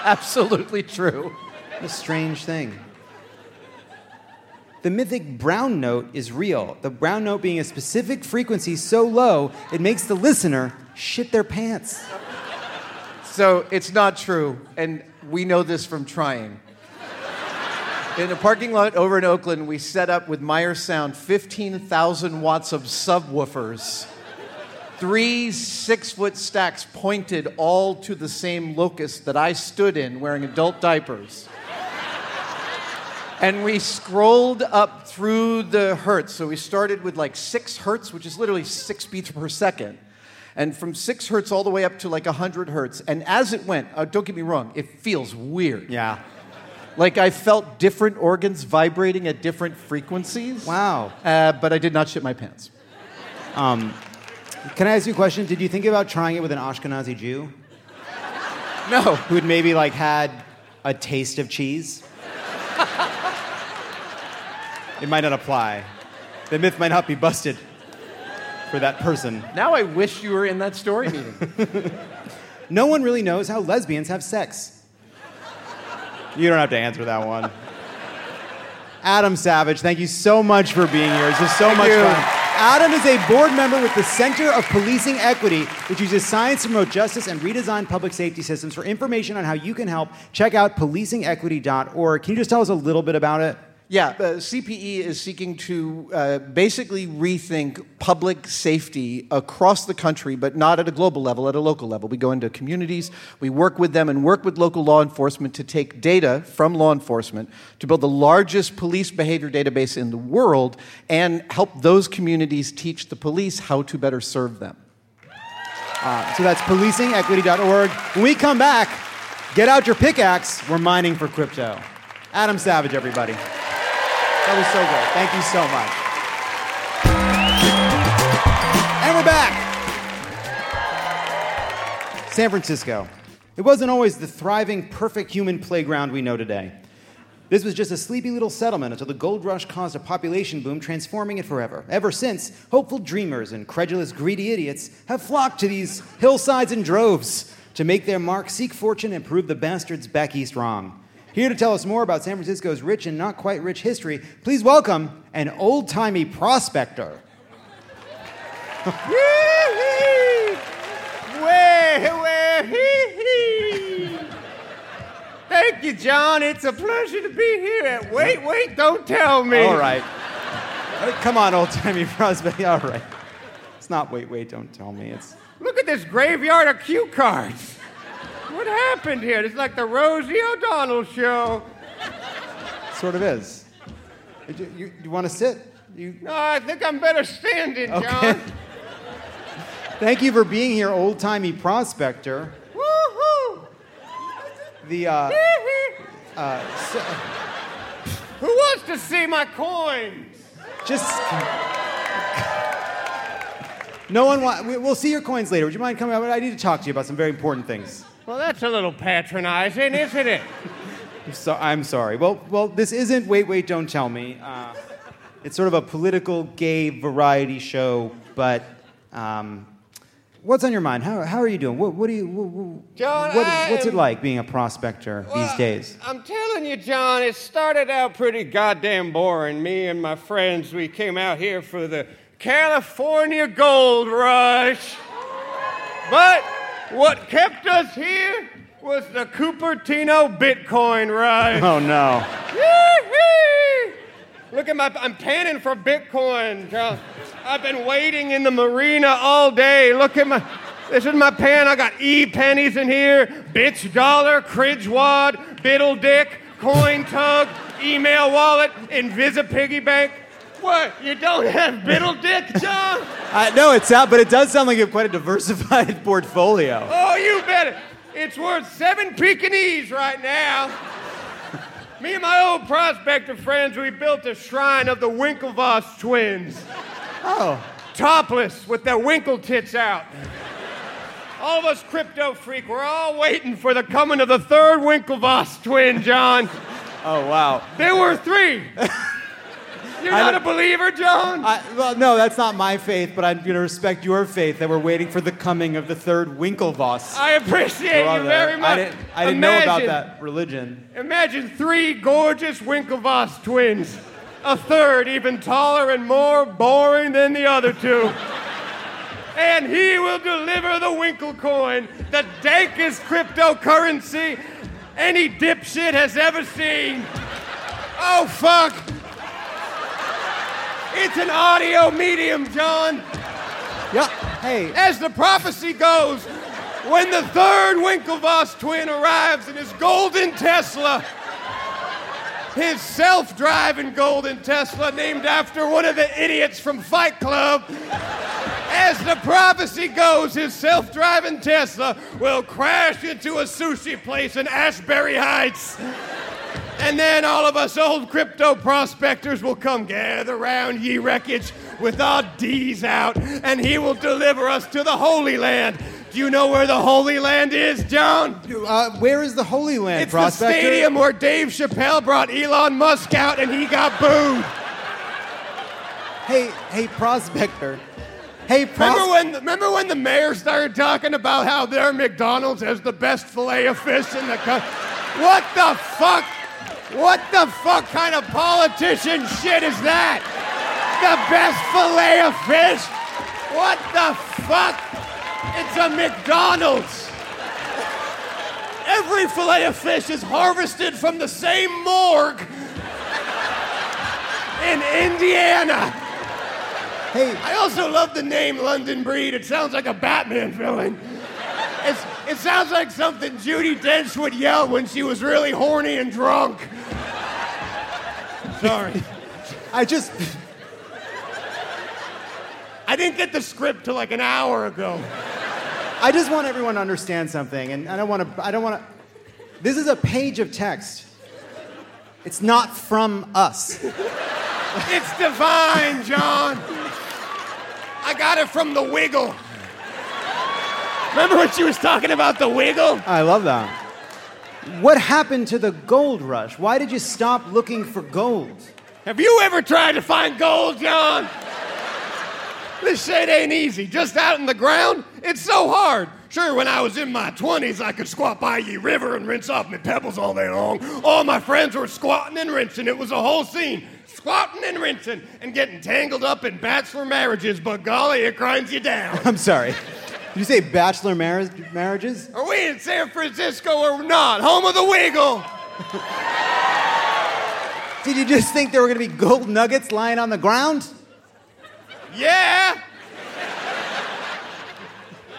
Absolutely true. What a strange thing. The mythic brown note is real, the brown note being a specific frequency so low it makes the listener shit their pants. So it's not true, and we know this from trying. In a parking lot over in Oakland, we set up with Meyer Sound 15,000 watts of subwoofers. 3 six-foot stacks pointed all to the same locus that I stood in wearing adult diapers. And we scrolled up through the hertz. So we started with like 6 hertz, which is literally 6 beats per second. And from 6 hertz all the way up to like 100 hertz. And as it went, don't get me wrong, it feels weird. Yeah. Like, I felt different organs vibrating at different frequencies. Wow. But I did not shit my pants. Can I ask you a question? Did you think about trying it with an Ashkenazi Jew? No. Who'd maybe, like, had a taste of cheese? It might not apply. The myth might not be busted for that person. Now I wish you were in that story meeting. No one really knows how lesbians have sex. You don't have to answer that one. Adam Savage, thank you so much for being here. This is so much fun. Adam is a board member with the Center of Policing Equity, which uses science to promote justice and redesign public safety systems. For information on how you can help, check out policingequity.org. Can you just tell us a little bit about it? Yeah, CPE is seeking to basically rethink public safety across the country, but not at a global level, at a local level. We go into communities, we work with them and work with local law enforcement to take data from law enforcement to build the largest police behavior database in the world and help those communities teach the police how to better serve them. So that's policingequity.org. When we come back, get out your pickaxe. We're mining for crypto. Adam Savage, everybody. That was so good. Thank you so much. And we're back. San Francisco. It wasn't always the thriving, perfect human playground we know today. This was just a sleepy little settlement until the gold rush caused a population boom, transforming it forever. Ever since, hopeful dreamers and credulous, greedy idiots have flocked to these hillsides in droves to make their mark, seek fortune, and prove the bastards back east wrong. Here to tell us more about San Francisco's rich and not quite rich history, please welcome an old-timey prospector. Thank you, John. It's a pleasure to be here at Wait, Don't Tell Me. All right. Come on, old-timey prospector. All right. It's not Wait, Don't Tell Me. It's look at this graveyard of cue cards. What happened here? It's like the Rosie O'Donnell show. Sort of is. You want to sit? No, I think I'm better standing, okay. John. Thank you for being here, old-timey prospector. Woo-hoo! Who wants to see my coins? No one wants... We'll see your coins later. Would you mind coming out? I need to talk to you about some very important things. Well, that's a little patronizing, isn't it? I'm sorry. Well, this isn't Wait, Don't Tell Me. It's sort of a political gay variety show, but what's on your mind? How are you doing? What do you... John, what's it like being a prospector these days? I'm telling you, John, it started out pretty goddamn boring. Me and my friends, we came out here for the California Gold Rush. But... what kept us here was the Cupertino Bitcoin rush. Oh, no. Look at I'm panning for Bitcoin, John. I've been waiting in the marina all day. Look at this is my pan. I got E-pennies in here, bitch dollar, cridgewad, biddle dick, coin tug, email wallet, Invisa piggy bank. What? You don't have biddle dick, John? No, it's out, but it does sound like you have quite a diversified portfolio. Oh, you bet it. It's worth 7 Pekingese right now. Me and my old prospector friends, we built a shrine of the Winklevoss twins. Oh. Topless, with their winkle tits out. All of us crypto freak, we're all waiting for the coming of the third Winklevoss twin, John. Oh, wow. There were 3. You're not a believer, John? No, that's not my faith, but I'm going to respect your faith that we're waiting for the coming of the third Winklevoss. I appreciate you very much. I didn't know about that religion. Imagine 3 gorgeous Winklevoss twins. A third even taller and more boring than the other 2. And he will deliver the Winkle coin, the dankest cryptocurrency any dipshit has ever seen. Oh, fuck. It's an audio medium, John. Yeah. Hey. As the prophecy goes, when the third Winklevoss twin arrives in his golden Tesla, his self-driving golden Tesla named after one of the idiots from Fight Club, as the prophecy goes, his self-driving Tesla will crash into a sushi place in Ashbury Heights. And then all of us old crypto prospectors will come gather round, ye wreckage, with our D's out, and he will deliver us to the Holy Land. Do you know where the Holy Land is, John? Where is the Holy Land, it's prospector? It's the stadium where Dave Chappelle brought Elon Musk out and he got booed. Hey, prospector. Remember when the mayor started talking about how their McDonald's has the best filet of fish in the country? What the fuck? What the fuck kind of politician shit is that? The best filet of fish? What the fuck? It's a McDonald's. Every filet of fish is harvested from the same morgue in Indiana. Hey. I also love the name London Breed. It sounds like a Batman villain. It sounds like something Judi Dench would yell when she was really horny and drunk. Sorry. I didn't get the script till like an hour ago. I just want everyone to understand something, and I don't want to. This is a page of text. It's not from us. It's divine, John. I got it from the Wiggle. Remember when she was talking about the Wiggle? I love that. What happened to the gold rush? Why did you stop looking for gold? Have you ever tried to find gold, John? This shit ain't easy. Just out in the ground, it's so hard. Sure, when I was in my 20s, I could squat by Ye River and rinse off my pebbles all day long. All my friends were squatting and rinsing. It was a whole scene. Squatting and rinsing and getting tangled up in bachelor marriages, but golly, it grinds you down. I'm sorry. Did you say bachelor marriages? Are we in San Francisco or not? Home of the Wiggle. Did you just think there were going to be gold nuggets lying on the ground? Yeah.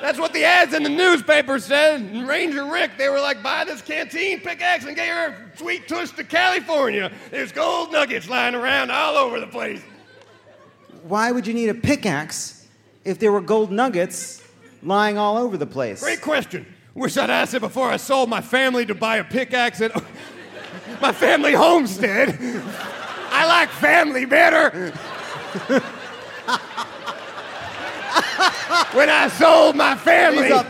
That's what the ads in the newspaper said. And Ranger Rick, they were like, buy this canteen pickaxe and get your sweet tush to California. There's gold nuggets lying around all over the place. Why would you need a pickaxe if there were gold nuggets lying all over the place? Great question. Wish I'd asked it before I sold my family to buy a pickaxe at my family homestead. I like family better. When I sold my family. Love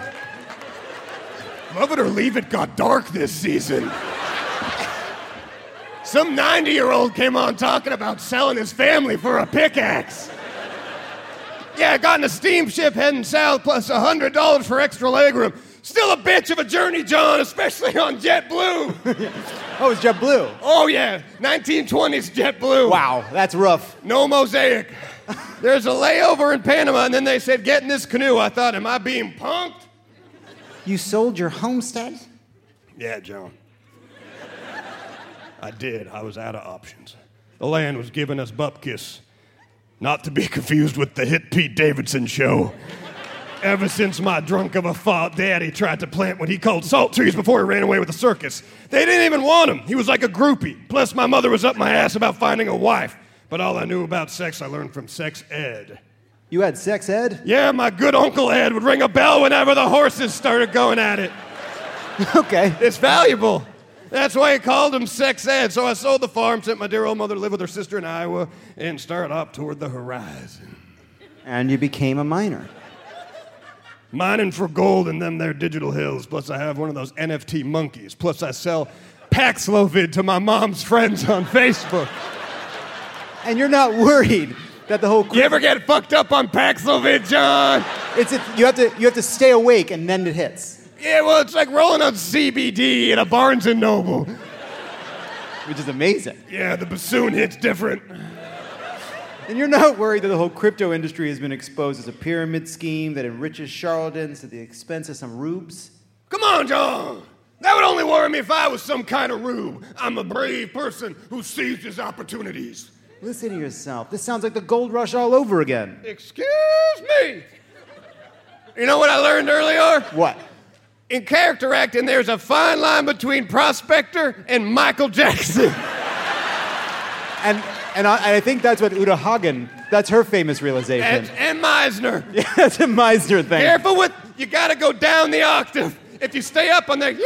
It or Leave It got dark this season. Some 90-year-old came on talking about selling his family for a pickaxe. Yeah, I got in a steamship heading south plus $100 for extra legroom. Still a bitch of a journey, John, especially on JetBlue. Oh, it's JetBlue? Oh, yeah. 1920s JetBlue. Wow, that's rough. No mosaic. There's a layover in Panama, and then they said, get in this canoe. I thought, am I being punked? You sold your homestead? Yeah, John. I did. I was out of options. The land was giving us bupkis. Not to be confused with the hit Pete Davidson show. Ever since my drunk of a fart daddy tried to plant what he called salt trees before he ran away with the circus. They didn't even want him. He was like a groupie. Plus, my mother was up my ass about finding a wife. But all I knew about sex, I learned from sex ed. You had sex ed? Yeah, my good Uncle Ed would ring a bell whenever the horses started going at it. Okay. It's valuable. That's why he called him sex ed. So I sold the farm, sent my dear old mother to live with her sister in Iowa, and started up toward the horizon. And you became a miner. Mining for gold in them there digital hills. Plus I have one of those NFT monkeys. Plus I sell Paxlovid to my mom's friends on Facebook. And you're not worried that the whole... You ever get fucked up on Paxlovid, John? You have to stay awake and then it hits. Yeah, well, it's like rolling on CBD in a Barnes & Noble. Which is amazing. Yeah, the bassoon hits different. And you're not worried that the whole crypto industry has been exposed as a pyramid scheme that enriches charlatans at the expense of some rubes? Come on, John! That would only worry me if I was some kind of rube. I'm a brave person who seized his opportunities. Listen to yourself. This sounds like the gold rush all over again. Excuse me. You know what I learned earlier? What? In character acting, there's a fine line between Prospector and Michael Jackson. And I think that's what Uta Hagen, that's her famous realization. And Meisner. Yeah, that's a Meisner thing. Careful with, you gotta go down the octave. If you stay up on that, yeah,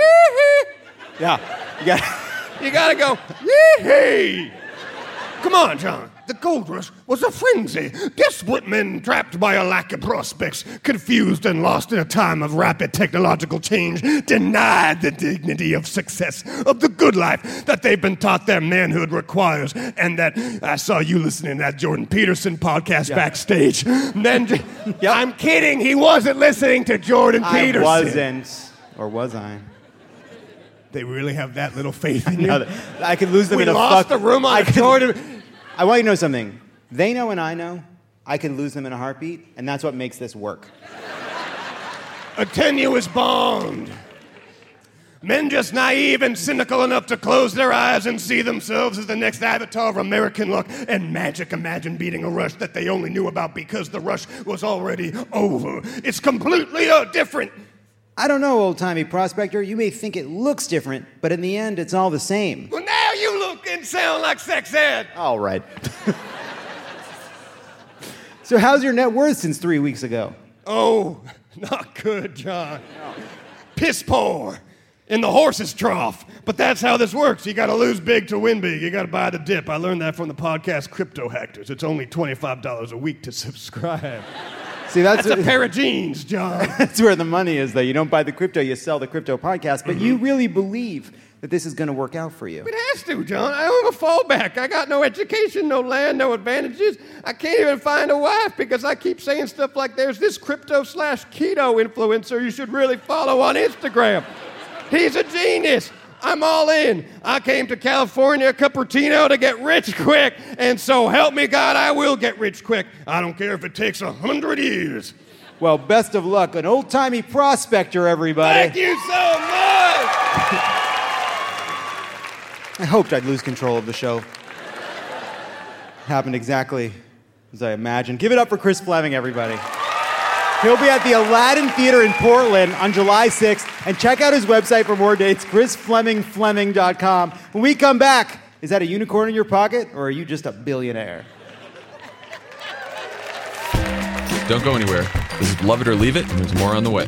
you gotta... You gotta go, yee-hey! Come on, John. The gold rush was a frenzy. Desperate men trapped by a lack of prospects, confused and lost in a time of rapid technological change, denied the dignity of success, of the good life that they've been taught their manhood requires. And that I saw you listening to that Jordan Peterson podcast backstage. Then, I'm kidding. He wasn't listening to Jordan Peterson. I wasn't. Or was I? They really have that little faith in you. I could lose them in a fuck. We lost the room on Jordan. I want you to know something. They know and I know. I can lose them in a heartbeat, and that's what makes this work. A tenuous bond. Men just naive and cynical enough to close their eyes and see themselves as the next avatar of American luck and magic. Imagine beating a rush that they only knew about because the rush was already over. It's completely different. I don't know, old-timey prospector. You may think it looks different, but in the end, it's all the same. Well, now you look and sound like sex ed. All right. So how's your net worth since 3 weeks ago? Oh, not good, John. No. Piss poor. In the horse's trough. But that's how this works. You got to lose big to win big. You got to buy the dip. I learned that from the podcast Crypto Hackers. It's only $25 a week to subscribe. See, that's a pair of jeans, John. That's where the money is, though. You don't buy the crypto, you sell the crypto podcast, but you really believe that this is going to work out for you. It has to, John. I don't have a fallback. I got no education, no land, no advantages. I can't even find a wife because I keep saying stuff like, there's this crypto/keto influencer you should really follow on Instagram. He's a genius. I'm all in. I came to California, Cupertino, to get rich quick. And so help me God, I will get rich quick. I don't care if it takes 100 years. Well, best of luck. An old-timey prospector, everybody. Thank you so much. I hoped I'd lose control of the show. Happened exactly as I imagined. Give it up for Chris Fleming, everybody. He'll be at the Aladdin Theater in Portland on July 6th. And check out his website for more dates, chrisflemingfleming.com. When we come back, is that a unicorn in your pocket, or are you just a billionaire? Don't go anywhere. This is Love It or Leave It, and there's more on the way.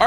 All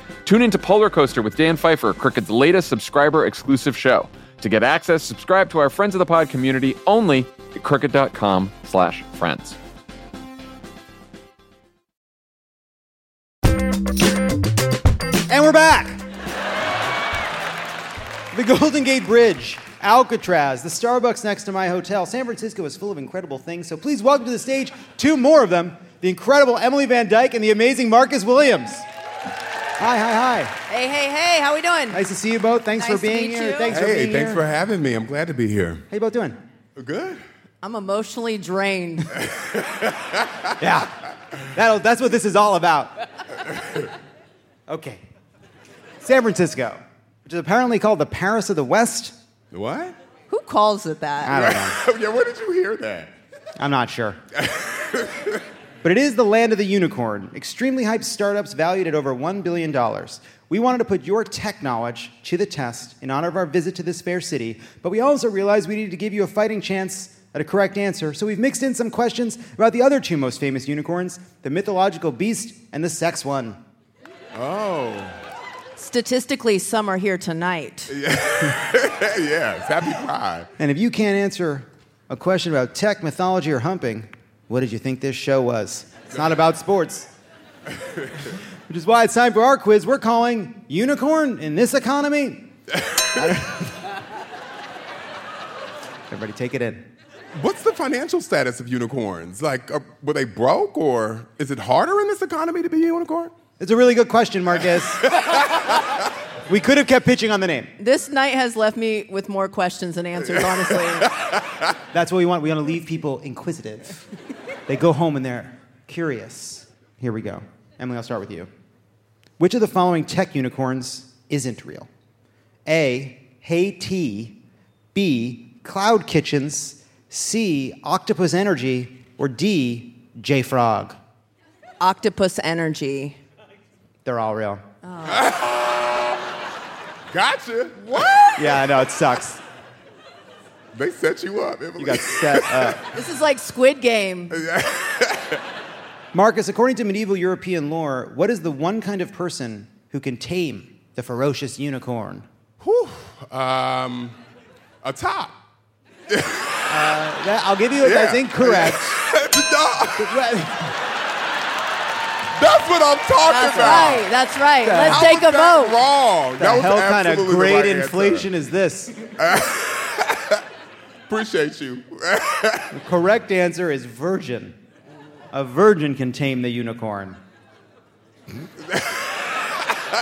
Tune into Polar Coaster with Dan Pfeiffer, Crooked's latest subscriber-exclusive show. To get access, subscribe to our Friends of the Pod community only at crooked.com/friends. And we're back! The Golden Gate Bridge, Alcatraz, the Starbucks next to my hotel. San Francisco is full of incredible things, so please welcome to the stage two more of them, the incredible Emily Van Dyke and the amazing Marcus Williams. Hi, hi, hi. Hey, hey, hey. How we doing? Nice to see you both. Thanks for being here. Hey, thanks for having me. I'm glad to be here. How you both doing? Good. I'm emotionally drained. Yeah. That's what this is all about. Okay. San Francisco, which is apparently called the Paris of the West. What? Who calls it that? I don't know. Yeah, where did you hear that? I'm not sure. But it is the land of the unicorn. Extremely hyped startups valued at over $1 billion. We wanted to put your tech knowledge to the test in honor of our visit to this fair city, but we also realized we needed to give you a fighting chance at a correct answer, so we've mixed in some questions about the other two most famous unicorns, the mythological beast and the sex one. Oh. Statistically, some are here tonight. Yeah, yeah. Happy pie. And if you can't answer a question about tech, mythology, or humping, what did you think this show was? It's not about sports. Which is why it's time for our quiz we're calling Unicorn in This Economy. Everybody take it in. What's the financial status of unicorns? Like, were they broke, or is it harder in this economy to be a unicorn? It's a really good question, Marcus. We could have kept pitching on the name. This night has left me with more questions than answers, honestly. That's what we want. We want to leave people inquisitive. They go home and they're curious. Here we go. Emily, I'll start with you. Which of the following tech unicorns isn't real? A, Hey Tea. B, Cloud Kitchens. C, Octopus Energy. Or D, JFrog. Octopus Energy. They're all real. Oh. Gotcha. What? Yeah, I know. It sucks. They set you up. Emily. You got set up. This is like Squid Game. Marcus, according to medieval European lore, what is the one kind of person who can tame the ferocious unicorn? Whew. A top. I'll give you it. Yeah. That's incorrect. No. That's what I'm talking about. Right, that's right. Let's take a vote. Wrong. That was absolutely the right answer. What kind of great inflation is this? Appreciate you. The correct answer is virgin. A virgin can tame the unicorn.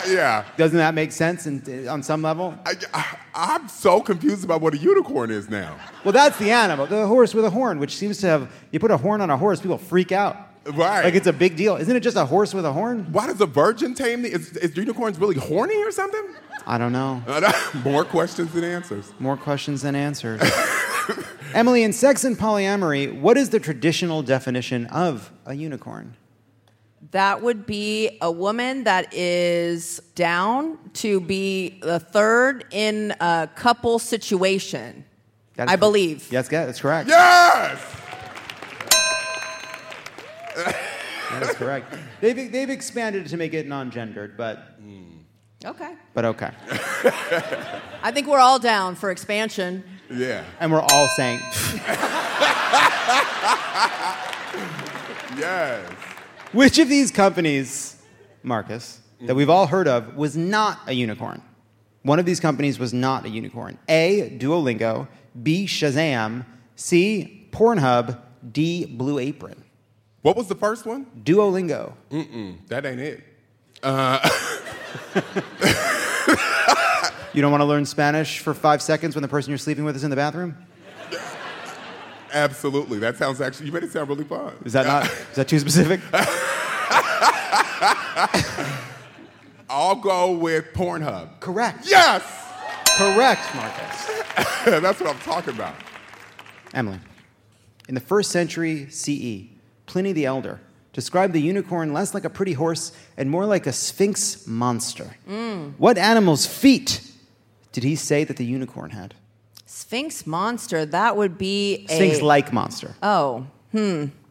Yeah. Doesn't that make sense on some level? I'm so confused about what a unicorn is now. Well, that's the animal. The horse with a horn, which seems to have... You put a horn on a horse, people freak out. Right. Like, it's a big deal. Isn't it just a horse with a horn? Why does a virgin tame the... Is unicorns really horny or something? I don't know. More questions than answers. More questions than answers. Emily, in Sex and Polyamory, what is the traditional definition of a unicorn? That would be a woman that is down to be the third in a couple situation. I believe. Yes, that's correct. Yes! That is correct. They've expanded it to make it non-gendered, but... Okay. But okay. I think we're all down for expansion. Yeah. And we're all saying... Yes. Which of these companies, Marcus, that we've all heard of was not a unicorn? One of these companies was not a unicorn. A, Duolingo. B, Shazam. C, Pornhub. D, Blue Apron. What was the first one? Duolingo. That ain't it. You don't want to learn Spanish for 5 seconds when the person you're sleeping with is in the bathroom? Absolutely. That sounds actually... You made it sound really fun. Is that not... Is that too specific? I'll go with Pornhub. Correct. Yes! Correct, Marcus. That's what I'm talking about. Emily, in the 1st century CE... Pliny the Elder described the unicorn less like a pretty horse and more like a sphinx monster. What animal's feet did he say that the unicorn had? Sphinx monster, that would be a... Sphinx-like monster. Oh,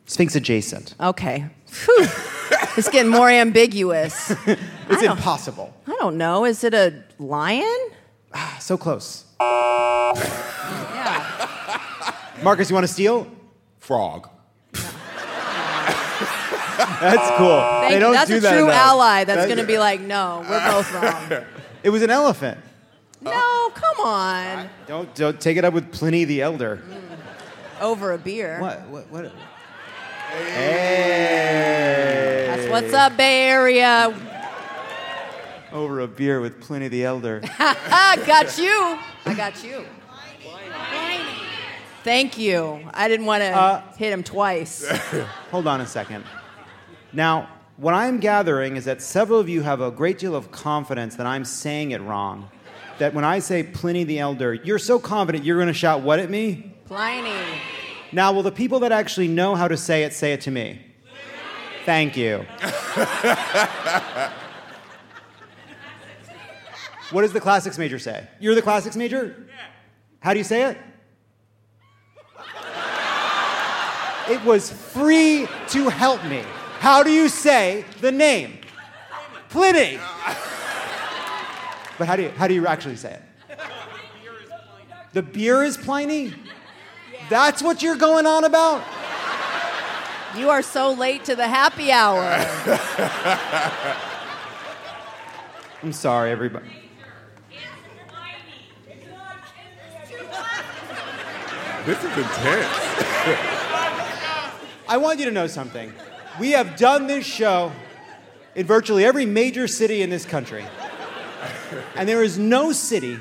Sphinx adjacent. Okay. Whew. It's getting more ambiguous. It's impossible. I don't know. Is it a lion? So close. Yeah. Marcus, you want to steal? Frog. That's cool. They don't do that. That's a true ally that's going to be like, no, we're both wrong. It was an elephant. No, come on. Don't take it up with Pliny the Elder. Over a beer. What? Hey. That's what's up, Bay Area. over a beer with Pliny the Elder. Got you. I got you. Pliny. Thank you. I didn't want to hit him twice. Hold on a second. Now, what I'm gathering is that several of you have a great deal of confidence that I'm saying it wrong. That when I say Pliny the Elder, you're so confident you're going to shout what at me? Pliny. Now, will the people that actually know how to say it to me? Pliny. Thank you. What does the classics major say? You're the classics major? Yeah. How do you say it? It was free to help me. How do you say the name? Pliny. But how do you actually say it? The beer is Pliny? Yeah. That's what you're going on about? You are so late to the happy hour. I'm sorry, everybody. It's Pliny. It's not Pliny. This is intense. I want you to know something. We have done this show in virtually every major city in this country. And there is no city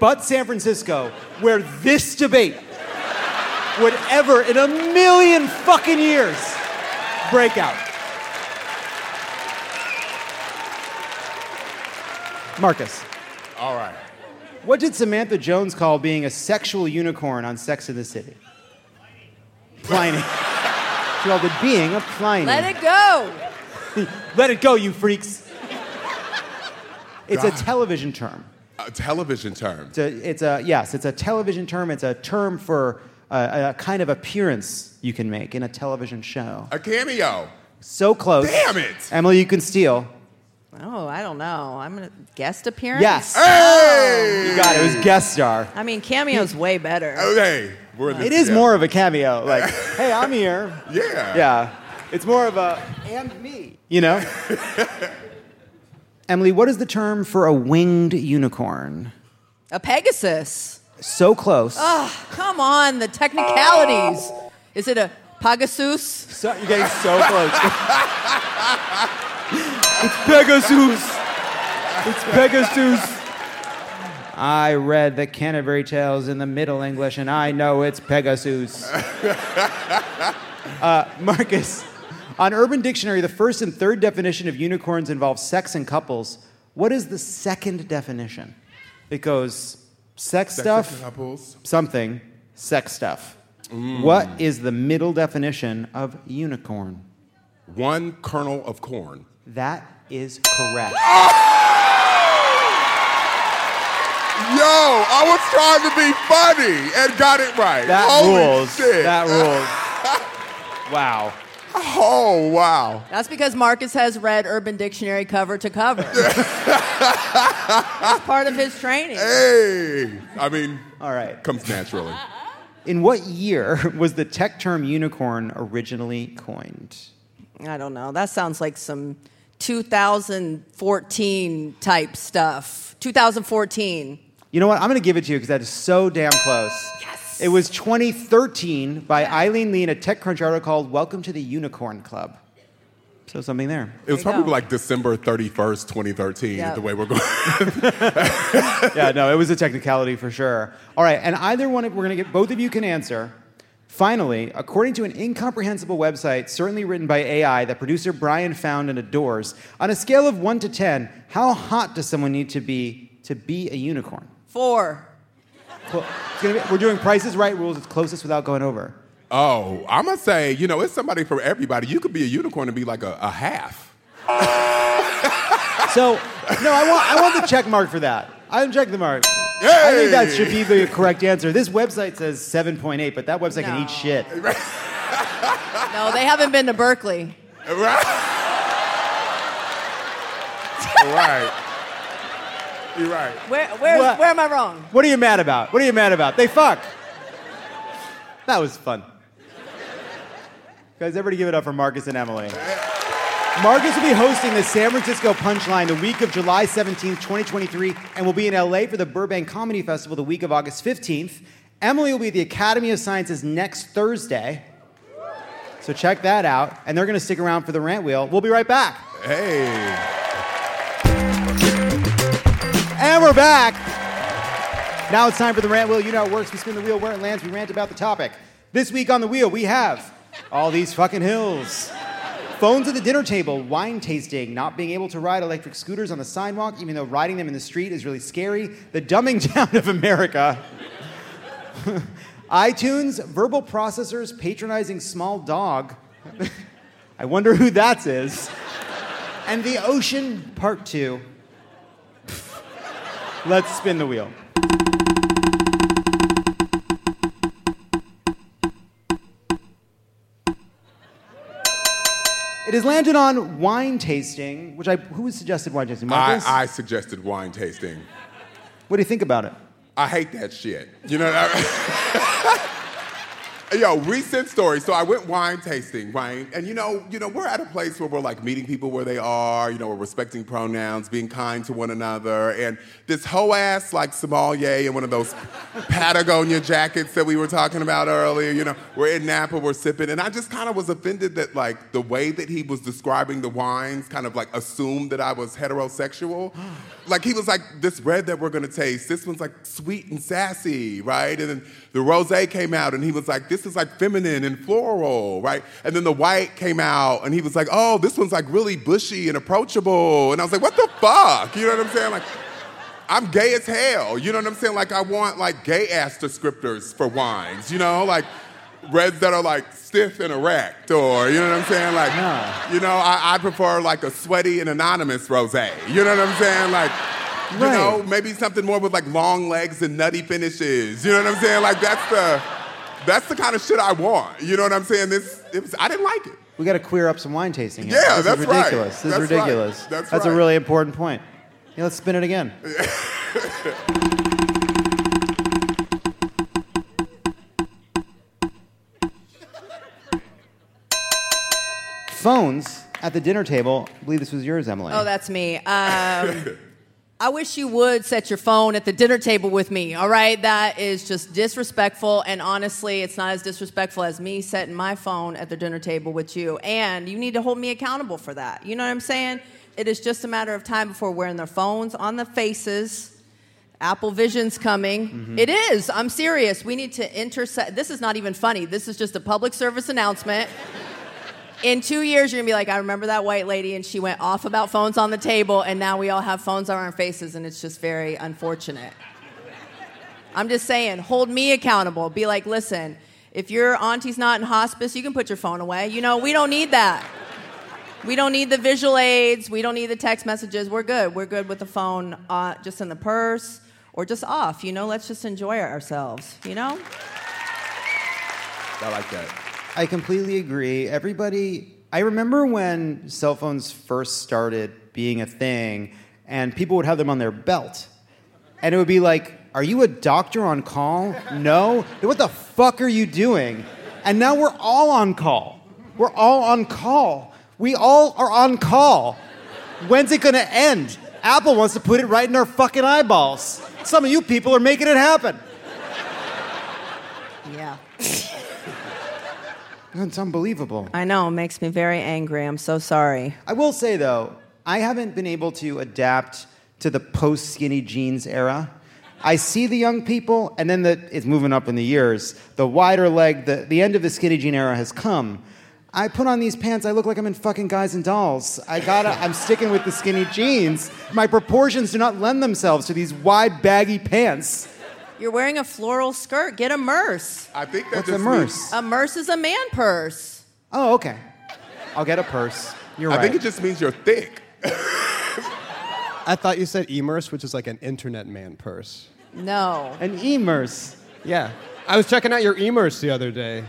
but San Francisco where this debate would ever in a million fucking years break out. Marcus. All right. What did Samantha Jones call being a sexual unicorn on Sex and the City? Pliny. Called it being a Pliny. Let it go. Let it go, you freaks. It's God. A television term. A television term. It's a television term. It's a term for a kind of appearance you can make in a television show. A cameo. So close. Damn it. Emily, you can steal. Oh, I don't know. I'm going to guest appearance? Yes. Hey! You got it. It was guest star. I mean, cameo's way better. Okay. It is more of a cameo. Like, hey, I'm here. Yeah. Yeah. It's more of a, and me. You know? Emily, what is the term for a winged unicorn? A Pegasus. So close. Oh, come on. The technicalities. Oh. Is it a Pegasus? So, you're getting so close. It's Pegasus. It's Pegasus. I read the Canterbury Tales in the Middle English, and I know it's Pegasus. Marcus, on Urban Dictionary, the first and third definition of unicorns involves sex and couples. What is the second definition? It goes sex stuff, couples. Something, sex stuff. Mm. What is the middle definition of unicorn? One kernel of corn. That is correct. Yo, I was trying to be funny and got it right. That Holy rules. Shit. That rules. Wow. Oh, wow. That's because Marcus has read Urban Dictionary cover to cover. That's part of his training. Hey. I mean, all right. Comes naturally. In what year was the tech term unicorn originally coined? I don't know. That sounds like some 2014 type stuff. 2014. You know what? I'm going to give it to you because that is so damn close. Yes. It was 2013 by Eileen Lee in a TechCrunch article called Welcome to the Unicorn Club. So something there. It was probably like December 31st, 2013, yep. The way we're going. Yeah, no, it was a technicality for sure. All right, and either one, we're going to get both of you can answer. Finally, according to an incomprehensible website, certainly written by AI, that producer Brian found and adores, on a scale of 1 to 10, how hot does someone need to be a unicorn? 4. Well, we're doing Prices Right rules. It's closest without going over. Oh, I'm going to say, you know, it's somebody for everybody. You could be a unicorn and be like a half. So, no, I want the check mark for that. I'm checking the mark. Yay! I think that should be the correct answer. This website says 7.8, but that website can eat shit. No, they haven't been to Berkeley. Right. You're right. Where am I wrong? What are you mad about? They fuck. That was fun. Guys, everybody give it up for Marcus and Emily. Marcus will be hosting the San Francisco Punchline the week of July 17th, 2023, and will be in LA for the Burbank Comedy Festival the week of August 15th. Emily will be at the Academy of Sciences next Thursday. So check that out. And they're going to stick around for the Rant Wheel. We'll be right back. Hey. we're back. Now it's time for the rant wheel. You know how it works. We spin the wheel where it lands. We rant about the topic. This week on the wheel, we have all these fucking hills. Phones at the dinner table, wine tasting, not being able to ride electric scooters on the sidewalk, even though riding them in the street is really scary, the dumbing down of America, iTunes, verbal processors, patronizing small dog. I wonder who that is. And the ocean, part two. Let's spin the wheel. It has landed on wine tasting, which who suggested wine tasting? Marcus? I suggested wine tasting. What do you think about it? I hate that shit. You know what I mean? Yo, recent story. So I went wine tasting, right? And you know, we're at a place where we're like meeting people where they are, you know, we're respecting pronouns, being kind to one another. And this whole ass like sommelier in one of those Patagonia jackets that we were talking about earlier, you know, we're in Napa, we're sipping. And I just kind of was offended that like the way that he was describing the wines kind of like assumed that I was heterosexual. Like he was like, this red that we're gonna taste, this one's like sweet and sassy, right? And then the rosé came out and he was like, this is like feminine and floral, right? And then the white came out and he was like, oh, this one's like really bushy and approachable. And I was like, what the fuck? You know what I'm saying? Like, I'm gay as hell. You know what I'm saying? Like I want like gay ass descriptors for wines, you know? Like reds that are like stiff and erect or, you know what I'm saying? Like, yeah. You know, I prefer like a sweaty and anonymous rosé. You know what I'm saying? Like, you right. know, maybe something more with like long legs and nutty finishes. You know what I'm saying? Like that's the kind of shit I want. You know what I'm saying? I didn't like it. We got to queer up some wine tasting here. Yeah, that's right. This is ridiculous. That's ridiculous. Right. That's a really important point. Yeah, let's spin it again. Phones at the dinner table. I believe this was yours, Emily. Oh, that's me. I wish you would set your phone at the dinner table with me, all right? That is just disrespectful, and honestly, it's not as disrespectful as me setting my phone at the dinner table with you, and you need to hold me accountable for that. You know what I'm saying? It is just a matter of time before wearing their phones on the faces. Apple Vision's coming. Mm-hmm. It is. I'm serious. We need to intersect. This is not even funny. This is just a public service announcement. In 2 years, you're going to be like, I remember that white lady, and she went off about phones on the table, and now we all have phones on our faces, and it's just very unfortunate. I'm just saying, hold me accountable. Be like, listen, if your auntie's not in hospice, you can put your phone away. You know, we don't need that. We don't need the visual aids. We don't need the text messages. We're good. We're good with the phone just in the purse or just off. You know, let's just enjoy ourselves, you know? I like that. I completely agree. I remember when cell phones first started being a thing and people would have them on their belt. And it would be like, are you a doctor on call? No? What the fuck are you doing? And now we're all on call. We're all on call. We all are on call. When's it gonna end? Apple wants to put it right in our fucking eyeballs. Some of you people are making it happen. Yeah. It's unbelievable. I know. It makes me very angry. I'm so sorry. I will say, though, I haven't been able to adapt to the post-skinny jeans era. I see the young people, and then it's moving up in the years. The wider leg, the end of the skinny jean era has come. I put on these pants. I look like I'm in fucking Guys and Dolls. I'm sticking with the skinny jeans. My proportions do not lend themselves to these wide, baggy pants. You're wearing a floral skirt. Get a merce. I think that's a merce. A merce is a man purse. Oh, okay. I'll get a purse. You're right. I think it just means you're thick. I thought you said e-merce, which is like an internet man purse. No. An e-merce. Yeah. I was checking out your e-merce the other day.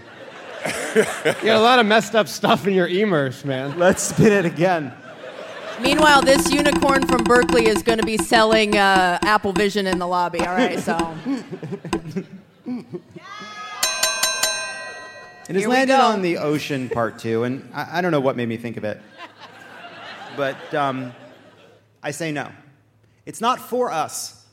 You got a lot of messed up stuff in your e-merce, man. Let's spin it again. Meanwhile, this unicorn from Berkeley is going to be selling Apple Vision in the lobby. All right, so. It has landed on the ocean part two, and I don't know what made me think of it. But I say no. It's not for us.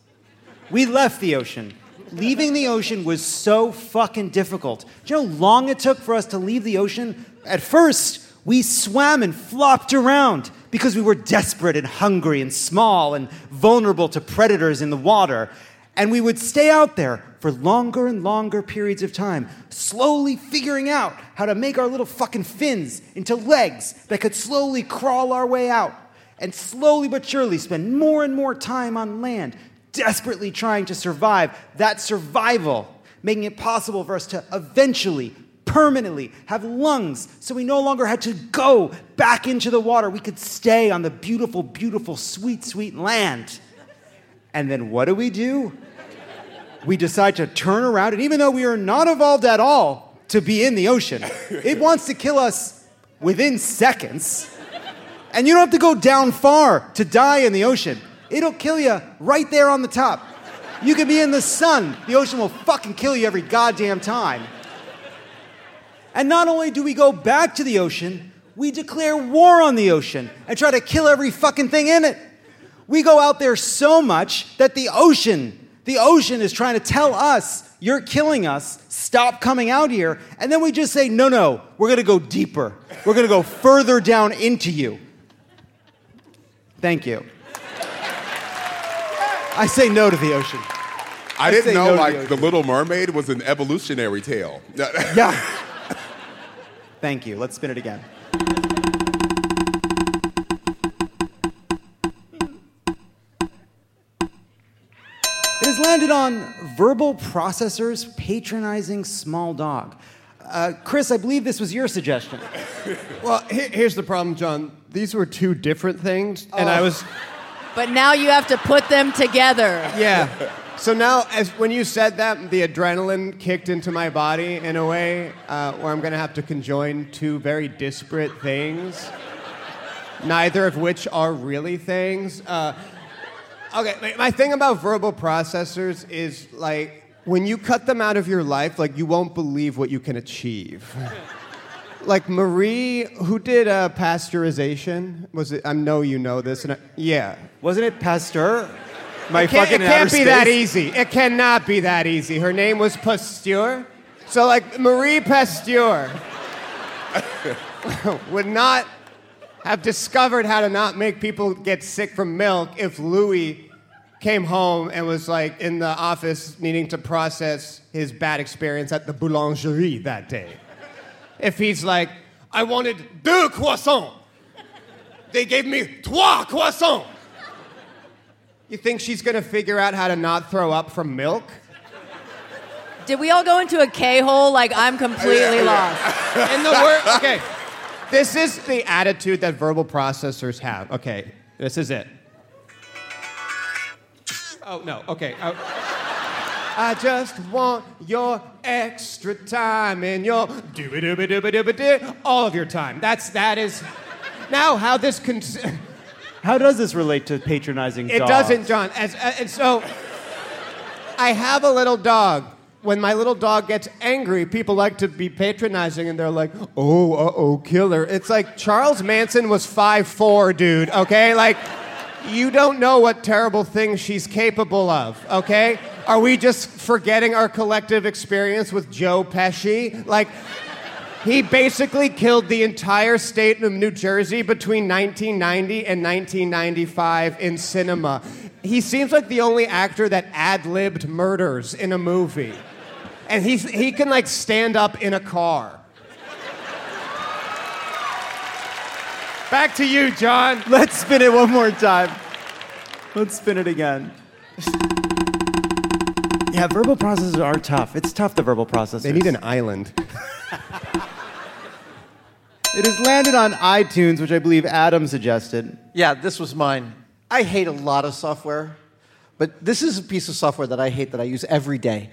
We left the ocean. Leaving the ocean was so fucking difficult. Do you know how long it took for us to leave the ocean? At first, we swam and flopped around. because we were desperate and hungry and small and vulnerable to predators in the water. And we would stay out there for longer and longer periods of time, slowly figuring out how to make our little fucking fins into legs that could slowly crawl our way out, and slowly but surely spend more and more time on land, desperately trying to survive. That survival making it possible for us to eventually, permanently have lungs, so we no longer had to go back into the water. We could stay on the beautiful, beautiful, sweet, sweet land. And then what do? We decide to turn around, and even though we are not evolved at all to be in the ocean, it wants to kill us within seconds. And you don't have to go down far to die in the ocean. It'll kill you right there on the top. You could be in the sun. The ocean will fucking kill you every goddamn time. And not only do we go back to the ocean, we declare war on the ocean and try to kill every fucking thing in it. We go out there so much that the ocean is trying to tell us, you're killing us, stop coming out here. And then we just say, no, we're going to go deeper. We're going to go further down into you. Thank you. I say no to the ocean. I didn't know, The Little Mermaid was an evolutionary tale. Yeah. Thank you. Let's spin it again. It has landed on Verbal Processor's Patronizing Small Dog. Chris, I believe this was your suggestion. Well, here's the problem, John. These were two different things, and But now you have to put them together. Yeah. So now, when you said that, the adrenaline kicked into my body in a way where I'm going to have to conjoin two very disparate things, neither of which are really things. Okay, my thing about verbal processors is, like, when you cut them out of your life, like, you won't believe what you can achieve. Like Marie, who did pasteurization? Was it? I know you know this. Yeah. Wasn't it Pasteur? It cannot be that easy. Her name was Pasteur. So, like, Marie Pasteur would not have discovered how to not make people get sick from milk if Louis came home and was, like, in the office needing to process his bad experience at the boulangerie that day. If he's like, I wanted 2 croissants. They gave me 3 croissants. You think she's going to figure out how to not throw up from milk? Did we all go into a K-hole? Like, I'm completely lost. Okay. This is the attitude that verbal processors have. Okay, this is it. Oh, no, okay. I just want your extra time and your dooba-dooba-dooba-dooba-doo, all of your time. That is... Now, how this... How does this relate to patronizing dogs? It doesn't, John. And so, I have a little dog. When my little dog gets angry, people like to be patronizing, and they're like, killer. It's like, Charles Manson was 5'4", dude, okay? Like, you don't know what terrible things she's capable of, okay? Are we just forgetting our collective experience with Joe Pesci? Like, he basically killed the entire state of New Jersey between 1990 and 1995 in cinema. He seems like the only actor that ad-libbed murders in a movie. And he can, like, stand up in a car. Back to you, John. Let's spin it one more time. Let's spin it again. Yeah, verbal processors are tough. It's tough, the verbal processors. They need an island. It has landed on iTunes, which I believe Adam suggested. Yeah, this was mine. I hate a lot of software, but this is a piece of software that I hate that I use every day.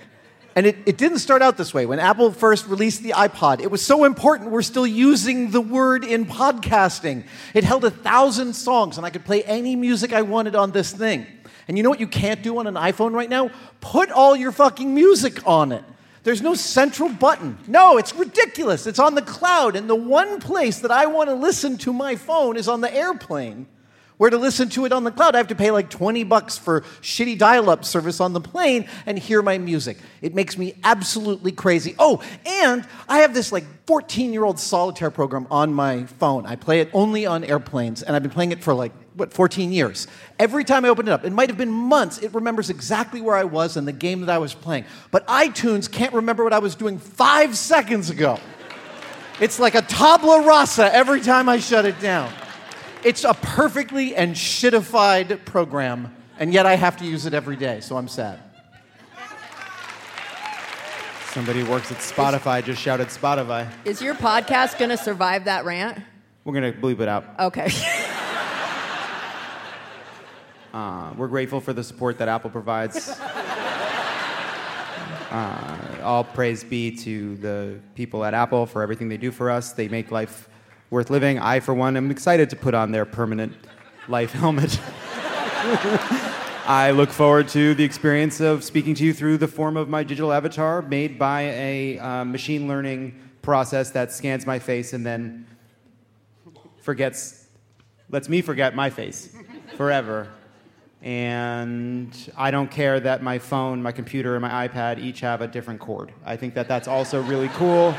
And it didn't start out this way. When Apple first released the iPod, it was so important we're still using the word in podcasting. It held 1,000 songs, and I could play any music I wanted on this thing. And you know what you can't do on an iPhone right now? Put all your fucking music on it. There's no central button. No, it's ridiculous. It's on the cloud. And the one place that I want to listen to my phone is on the airplane, where to listen to it on the cloud. I have to pay like $20 for shitty dial-up service on the plane and hear my music. It makes me absolutely crazy. Oh, and I have this like 14-year-old solitaire program on my phone. I play it only on airplanes, and I've been playing it for like 14 years. Every time I open it up, it might have been months, it remembers exactly where I was and the game that I was playing. But iTunes can't remember what I was doing 5 seconds ago. It's like a tabla rasa every time I shut it down. It's a perfectly and shitified program, and yet I have to use it every day, so I'm sad. Somebody works at Spotify, just shouted Spotify. Is your podcast going to survive that rant? We're going to bleep it out. Okay. We're grateful for the support that Apple provides. All praise be to the people at Apple for everything they do for us. They make life worth living. I, for one, am excited to put on their permanent life helmet. I look forward to the experience of speaking to you through the form of my digital avatar made by a machine learning process that scans my face and then lets me forget my face forever. And I don't care that my phone, my computer, and my iPad each have a different cord. I think that that's also really cool.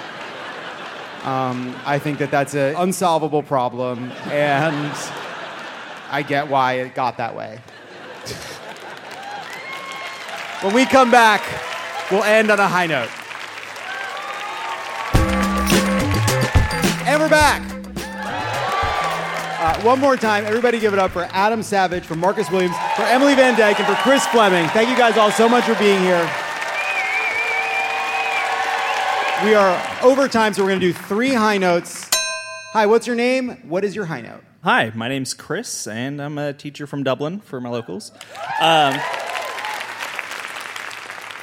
I think that that's an unsolvable problem, and I get why it got that way. When we come back, we'll end on a high note. And we're back. One more time, everybody give it up for Adam Savage, for Marcus Williams, for Emily Van Dyke, and for Chris Fleming. Thank you guys all so much for being here. We are over time, so we're going to do three high notes. Hi, what's your name? What is your high note? Hi, my name's Chris, and I'm a teacher from Dublin for my locals.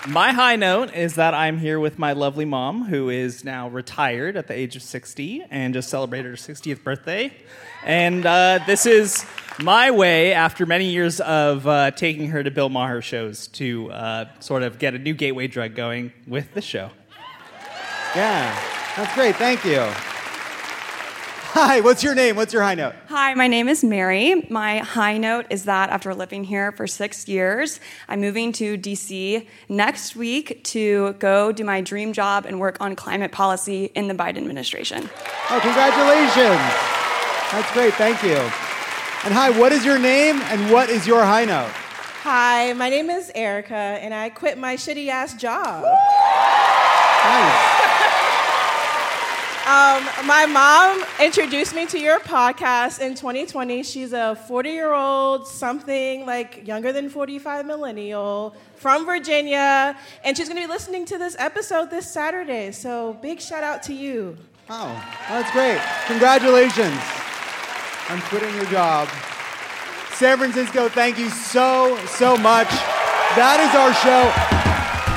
My high note is that I'm here with my lovely mom, who is now retired at the age of 60 and just celebrated her 60th birthday. And this is my way, after many years of taking her to Bill Maher shows, to sort of get a new gateway drug going with the show. Yeah, that's great. Thank you. Hi, what's your name? What's your high note? Hi, my name is Mary. My high note is that after living here for 6 years, I'm moving to D.C. next week to go do my dream job and work on climate policy in the Biden administration. Oh, congratulations. That's great. Thank you. And hi, what is your name and what is your high note? Hi, my name is Erica, and I quit my shitty-ass job. Nice. My mom introduced me to your podcast in 2020. She's a 40-year-old, something like younger than 45 millennial from Virginia. And she's going to be listening to this episode this Saturday. So big shout out to you. Oh, that's great. Congratulations on quitting your job. San Francisco, thank you so, so much. That is our show.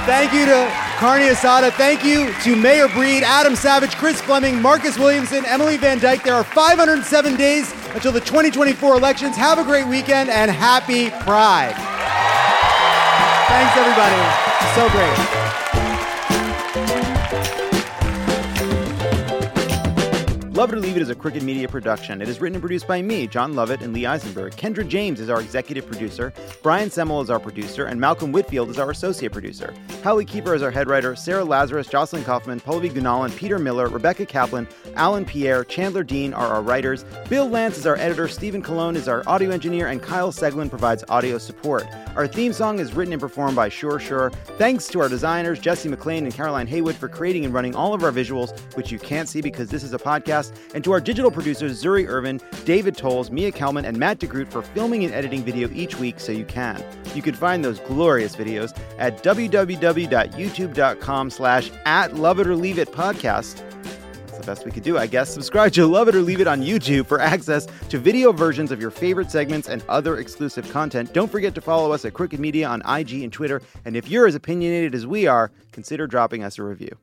Thank you to Carne Asada. Thank you to Mayor Breed, Adam Savage, Chris Fleming, Marcus Williamson, Emily Van Dyke. There are 507 days until the 2024 elections. Have a great weekend and happy Pride. Thanks, everybody. So great. Love It or Leave It is a Crooked Media production. It is written and produced by me, John Lovett, and Lee Eisenberg. Kendra James is our executive producer. Brian Semmel is our producer, and Malcolm Whitfield is our associate producer. Hallie Keeper is our head writer, Sarah Lazarus, Jocelyn Kaufman, Pallavi Gunalan, Peter Miller, Rebecca Kaplan, Alan Pierre, Chandler Dean are our writers, Bill Lance is our editor, Stephen Colon is our audio engineer, and Kyle Seglin provides audio support. Our theme song is written and performed by Sure. Thanks to our designers, Jesse McLean and Caroline Haywood, for creating and running all of our visuals, which you can't see because this is a podcast, and to our digital producers, Zuri Irvin, David Tolles, Mia Kalman, and Matt DeGroot for filming and editing video each week so you can. You can find those glorious videos at www.youtube.com/@loveitorleaveit podcast. That's the best we could do, I guess. Subscribe to Love It or Leave It on YouTube for access to video versions of your favorite segments and other exclusive content. Don't forget to follow us at Crooked Media on IG and Twitter. And if you're as opinionated as we are, consider dropping us a review.